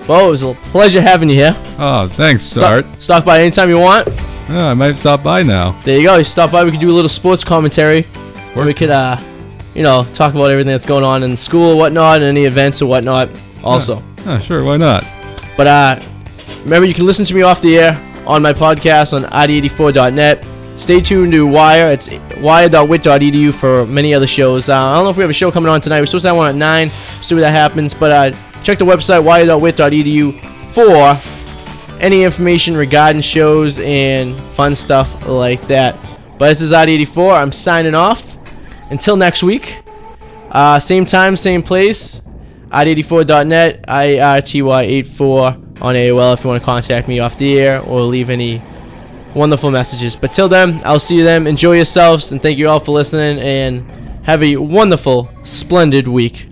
Bo, it was a pleasure having you here. Oh, thanks, Sart. Stop by anytime you want. Oh, I might stop by now. There you go. You stop by. We could do a little sports commentary. We could, you know, talk about everything that's going on in school or whatnot, and any events or whatnot also. Oh, sure. Why not? But remember, you can listen to me off the air on my podcast on rd84.net. Stay tuned to Wire. It's wire.wit.edu for many other shows. I don't know if we have a show coming on tonight. We're supposed to have one at 9. We'll see what that happens. But check the website, wire.wit.edu, for any information regarding shows and fun stuff like that. But this is RD84. I'm signing off. Until next week. Same time, same place. RD84.net, IRTY84 on AOL if you want to contact me off the air or leave any wonderful messages. But till then, I'll see you then. Enjoy yourselves, and thank you all for listening, and have a wonderful, splendid week.